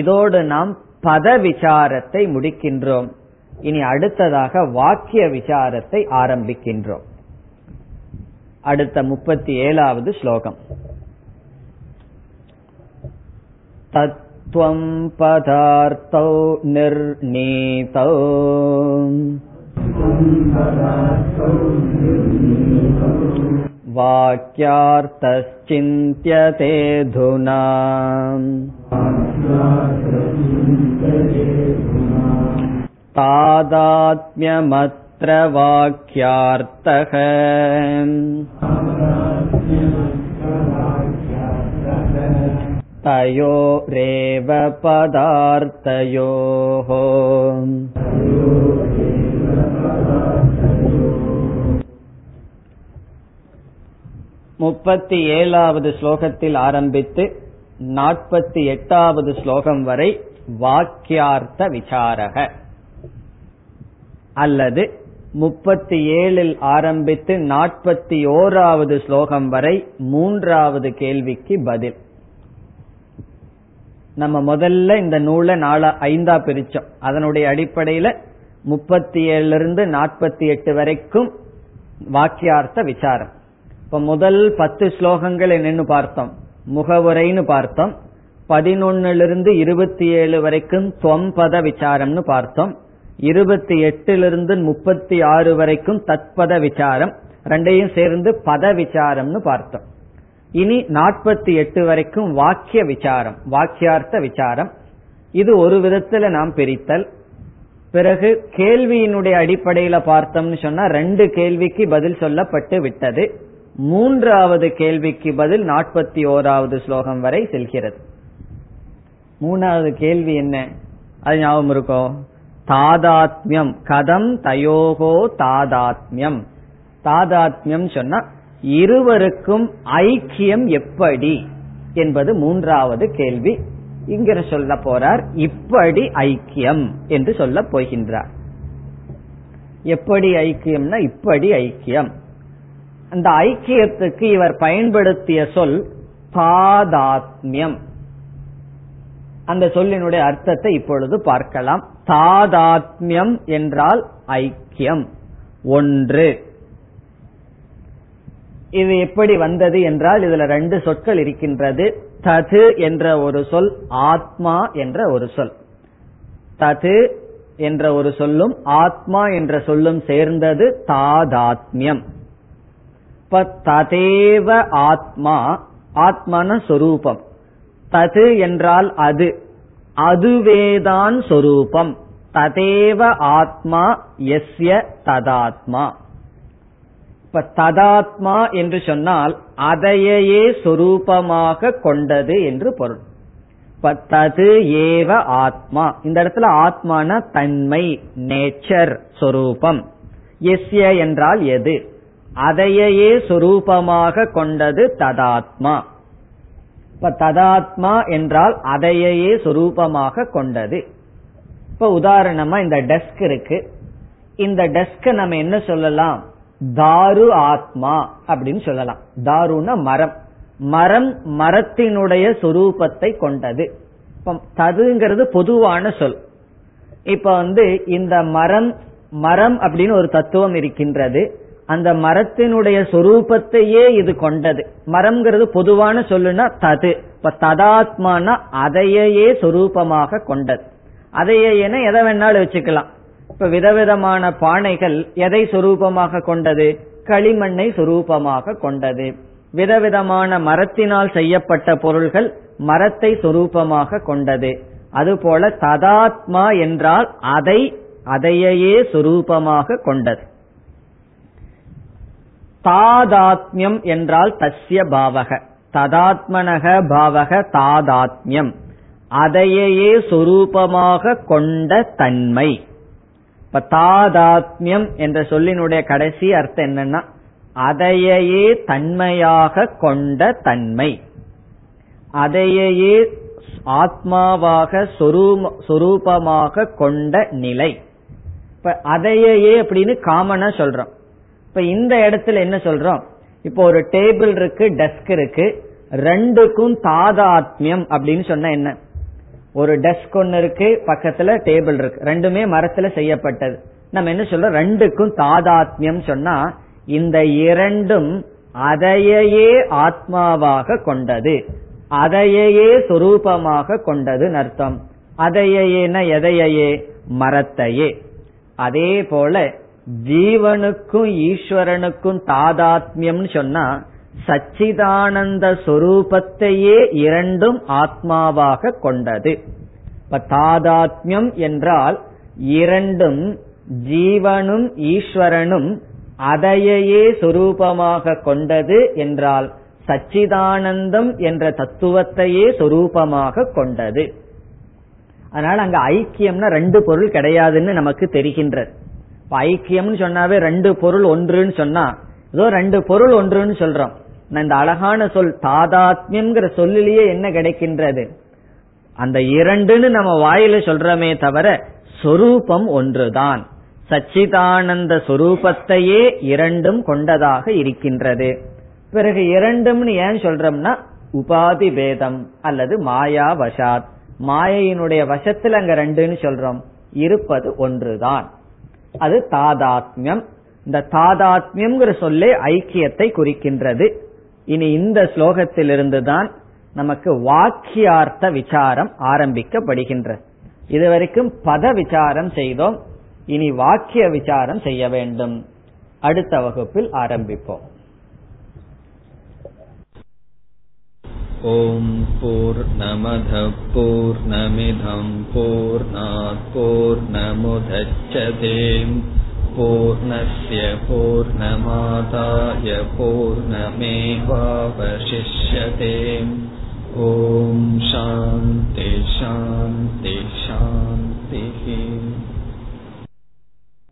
இதோடு நாம் பத விசாரத்தை முடிக்கின்றோம். இனி அடுத்ததாக வாக்கிய விசாரத்தை ஆரம்பிக்கின்றோம். அடுத்த முப்பத்தி ஏழாவது ஸ்லோகம். தத்வம் பதார்த்தௌ நிர்ணீதௌ வாக்யார்த்தசிந்த்யதே துனா தாதாத்ம்யமத் அத்ர வாக்யார்த்தஹ தயோரேவ பதார்த்தயோஹ முப்பத்தி ஏழாவது ஸ்லோகத்தில் ஆரம்பித்து நாற்பத்தி எட்டாவது ஸ்லோகம் வரை வாக்கியார்த்த விசாரக, அல்லது முப்பத்தி ஏழில் ஆரம்பித்து நாற்பத்தி ஓராவது ஸ்லோகம் வரை மூன்றாவது கேள்விக்கு பதில். நம்ம முதல்ல இந்த நூலை நாலா ஐந்தா பிரிச்சோம். அதனுடைய அடிப்படையில முப்பத்தி ஏழுல இருந்து நாற்பத்தி எட்டு வரைக்கும் வாக்கியார்த்த விசாரம். இப்ப முதல் பத்து ஸ்லோகங்கள் என்னன்னு பார்த்தோம், முகவுரைன்னு பார்த்தோம். பதினொன்னிலிருந்து இருபத்தி ஏழு வரைக்கும் தொம்பத விசாரம்னு பார்த்தோம். இருபத்தி எட்டிலிருந்து முப்பத்தி ஆறு வரைக்கும் தத்பத விசாரம், ரெண்டையும் சேர்ந்து பத விசாரம்னு பார்த்தோம். இனி நாற்பத்தி எட்டு வரைக்கும் வாக்கிய விசாரம், வாக்கியார்த்த விசாரம். இது ஒரு விதத்துல நாம் பிரித்தல். பிறகு கேள்வியினுடைய அடிப்படையில பார்த்தோம்னு சொன்னா ரெண்டு கேள்விக்கு பதில் சொல்லப்பட்டு விட்டது. மூன்றாவது கேள்விக்கு பதில் நாற்பத்தி ஓராவது ஸ்லோகம் வரை செல்கிறது. மூணாவது கேள்வி என்ன, அது ஞாபகம் இருக்கும், தாதாத்மியம். கதம் தயோகோ தாதாத்மியம். தாதாத்மியம் சொன்னா இருவருக்கும் ஐக்கியம் எப்படி என்பது மூன்றாவது கேள்வி. இங்க சொல்ல போறார் இப்படி ஐக்கியம் என்று சொல்ல போகின்றார். எப்படி ஐக்கியம்னா இப்படி ஐக்கியம். அந்த ஐக்கியத்துக்கு இவர் பயன்படுத்திய சொல் தாதாத்மியம். அந்த சொல்லினுடைய அர்த்தத்தை இப்பொழுது பார்க்கலாம். தாதாத்மியம் என்றால் ஐக்கியம், ஒன்று. இது எப்படி வந்தது என்றால் இதுல ரெண்டு சொற்கள் இருக்கின்றது. தது என்ற ஒரு சொல், ஆத்மா என்ற ஒரு சொல். தது என்ற ஒரு சொல்லும் ஆத்மா என்ற சொல்லும் சேர்ந்தது தாதாத்மியம். இப்ப ததேவ ஆத்மா, ஆத்மான சொரூபம். தது என்றால் அது, அதுவேதான் சொரூபம். ததேவ ஆத்மா யஸ்ய ததாத்மா. இப்ப ததாத்மா என்று சொன்னால் அதையே சொரூபமாக கொண்டது என்று பொருள். இப்ப தது ஏவ ஆத்மா, இந்த இடத்துல ஆத்மான தன்மை, நேச்சர், சொரூபம். யஸ்ய என்றால் எது, அதையே சொரூபமாக கொண்டது ததாத்மா. இப்ப ததாத்மா என்றால் அதையே சொரூபமாக கொண்டது. இப்ப உதாரணமா இந்த டெஸ்க் இருக்கு, இந்த டெஸ்க நம்ம என்ன சொல்லலாம், தாரு ஆத்மா அப்படின்னு சொல்லலாம். தாருனா மரம், மரம் மரத்தினுடைய சொரூபத்தை கொண்டது. இப்ப ததுங்கிறது பொதுவான சொல். இப்ப வந்து இந்த மரம் மரம் அப்படின்னு ஒரு தத்துவம் இருக்கின்றது, அந்த மரத்தினுடைய சொரூபத்தையே இது கொண்டது. மரம்ங்கிறது பொதுவான சொல்லுனா தது. இப்ப ததாத்மானா அதையே சொரூபமாக கொண்டது. அதையேன எதை வேணாலும் வச்சுக்கலாம். இப்ப விதவிதமான பானைகள் எதை சொரூபமாக கொண்டது, களிமண்ணை சொரூபமாக கொண்டது. விதவிதமான மரத்தினால் செய்யப்பட்ட பொருள்கள் மரத்தை சொரூபமாக கொண்டது. அதுபோல ததாத்மா என்றால் அதை, அதையே சொரூபமாக கொண்டது. தாதாத்மியம் என்றால் தஸ்ய பாவக, ததாத்மனக பாவக தாதாத்மியம், அதையே சொரூபமாக கொண்ட தன்மை. இப்ப தாதாத்மியம் என்ற சொல்லினுடைய கடைசி அர்த்தம் என்னன்னா அதையே தன்மையாக கொண்ட தன்மை, அதையே ஆத்மாவாக சொரூபமாக கொண்ட நிலை. இப்ப அதையே அப்படின்னு காமனா சொல்றோம். இப்ப இந்த இடத்துல என்ன சொல்றோம், இப்போ ஒரு டேபிள் இருக்கு, டெஸ்க் இருக்கு, ரெண்டுக்கும் தாதாத்மியம் அப்படின்னு சொன்னா என்ன, ஒரு டெஸ்க் ஒன்னு இருக்கு, பக்கத்துல டேபிள் இருக்கு, ரெண்டுமே மரத்துல செய்யப்பட்டது. நம்ம என்ன சொல்றோம், ரெண்டுக்கும் தாதாத்மியம் சொன்னா இந்த இரண்டும் அதையே ஆத்மாவாக கொண்டது, அதையே சொரூபமாக கொண்டதுன்னு அர்த்தம். அதையேனா எதையே, மரத்தையே. அதே போல ஜீவனுக்கும் ஈஸ்வரனுக்கும் தாதாத்மியம்னு சொன்னா சச்சிதானந்த சொரூபத்தையே இரண்டும் ஆத்மாவாக கொண்டது. இப்ப தாதாத்மியம் என்றால் இரண்டும் ஜீவனும் ஈஸ்வரனும் அதையே சொரூபமாக கொண்டது என்றால் சச்சிதானந்தம் என்ற தத்துவத்தையே சொரூபமாக கொண்டது. அதனால அங்க ஐக்கியம்னா ரெண்டு பொருள் கிடையாதுன்னு நமக்கு தெரிகின்றது. ஐக்கியம்னு சொன்னாவே ரெண்டு பொருள் ஒன்றுன்னு சொன்னா ஏதோ ரெண்டு பொருள் ஒன்றுன்னு சொல்றோம். இந்த அழகான சொல் தாதாத்மியம்ங்கிற சொல்லிலேயே என்ன கிடைக்கின்றது? அந்த இரண்டுன்னு நம்ம வாயில சொல்றமே தவிர சொரூபம் ஒன்றுதான். சச்சிதானந்த சொரூபத்தையே இரண்டும் கொண்டதாக இருக்கின்றது. பிறகு இரண்டும்னு ஏன் சொல்றோம்னா உபாதி பேதம் அல்லது மாயா வசாத், மாயையினுடைய வசத்துல அங்க ரெண்டுன்னு சொல்றோம். இருப்பது ஒன்றுதான், அது தாதாத்மியம். இந்த தாதாத்மியம்ங்கிற சொல்லே ஐக்கியத்தை குறிக்கின்றது. இனி இந்த ஸ்லோகத்திலிருந்துதான் நமக்கு வாக்கியார்த்த விசாரம் ஆரம்பிக்கப்படுகின்றது. இதுவரைக்கும் பத விசாரம் செய்தோம், இனி வாக்கிய விசாரம் செய்ய வேண்டும். அடுத்த வகுப்பில் ஆரம்பிப்போம். ஓம் பூர்ணமதః பூர்ணமிதம் பூர்ணாத் பூர்ணமுதச்யதே பூர்ணஸ்ய பூர்ணமாதாய பூர்ணமேவாவசிஷ்யதே. ஓம் சாந்தி.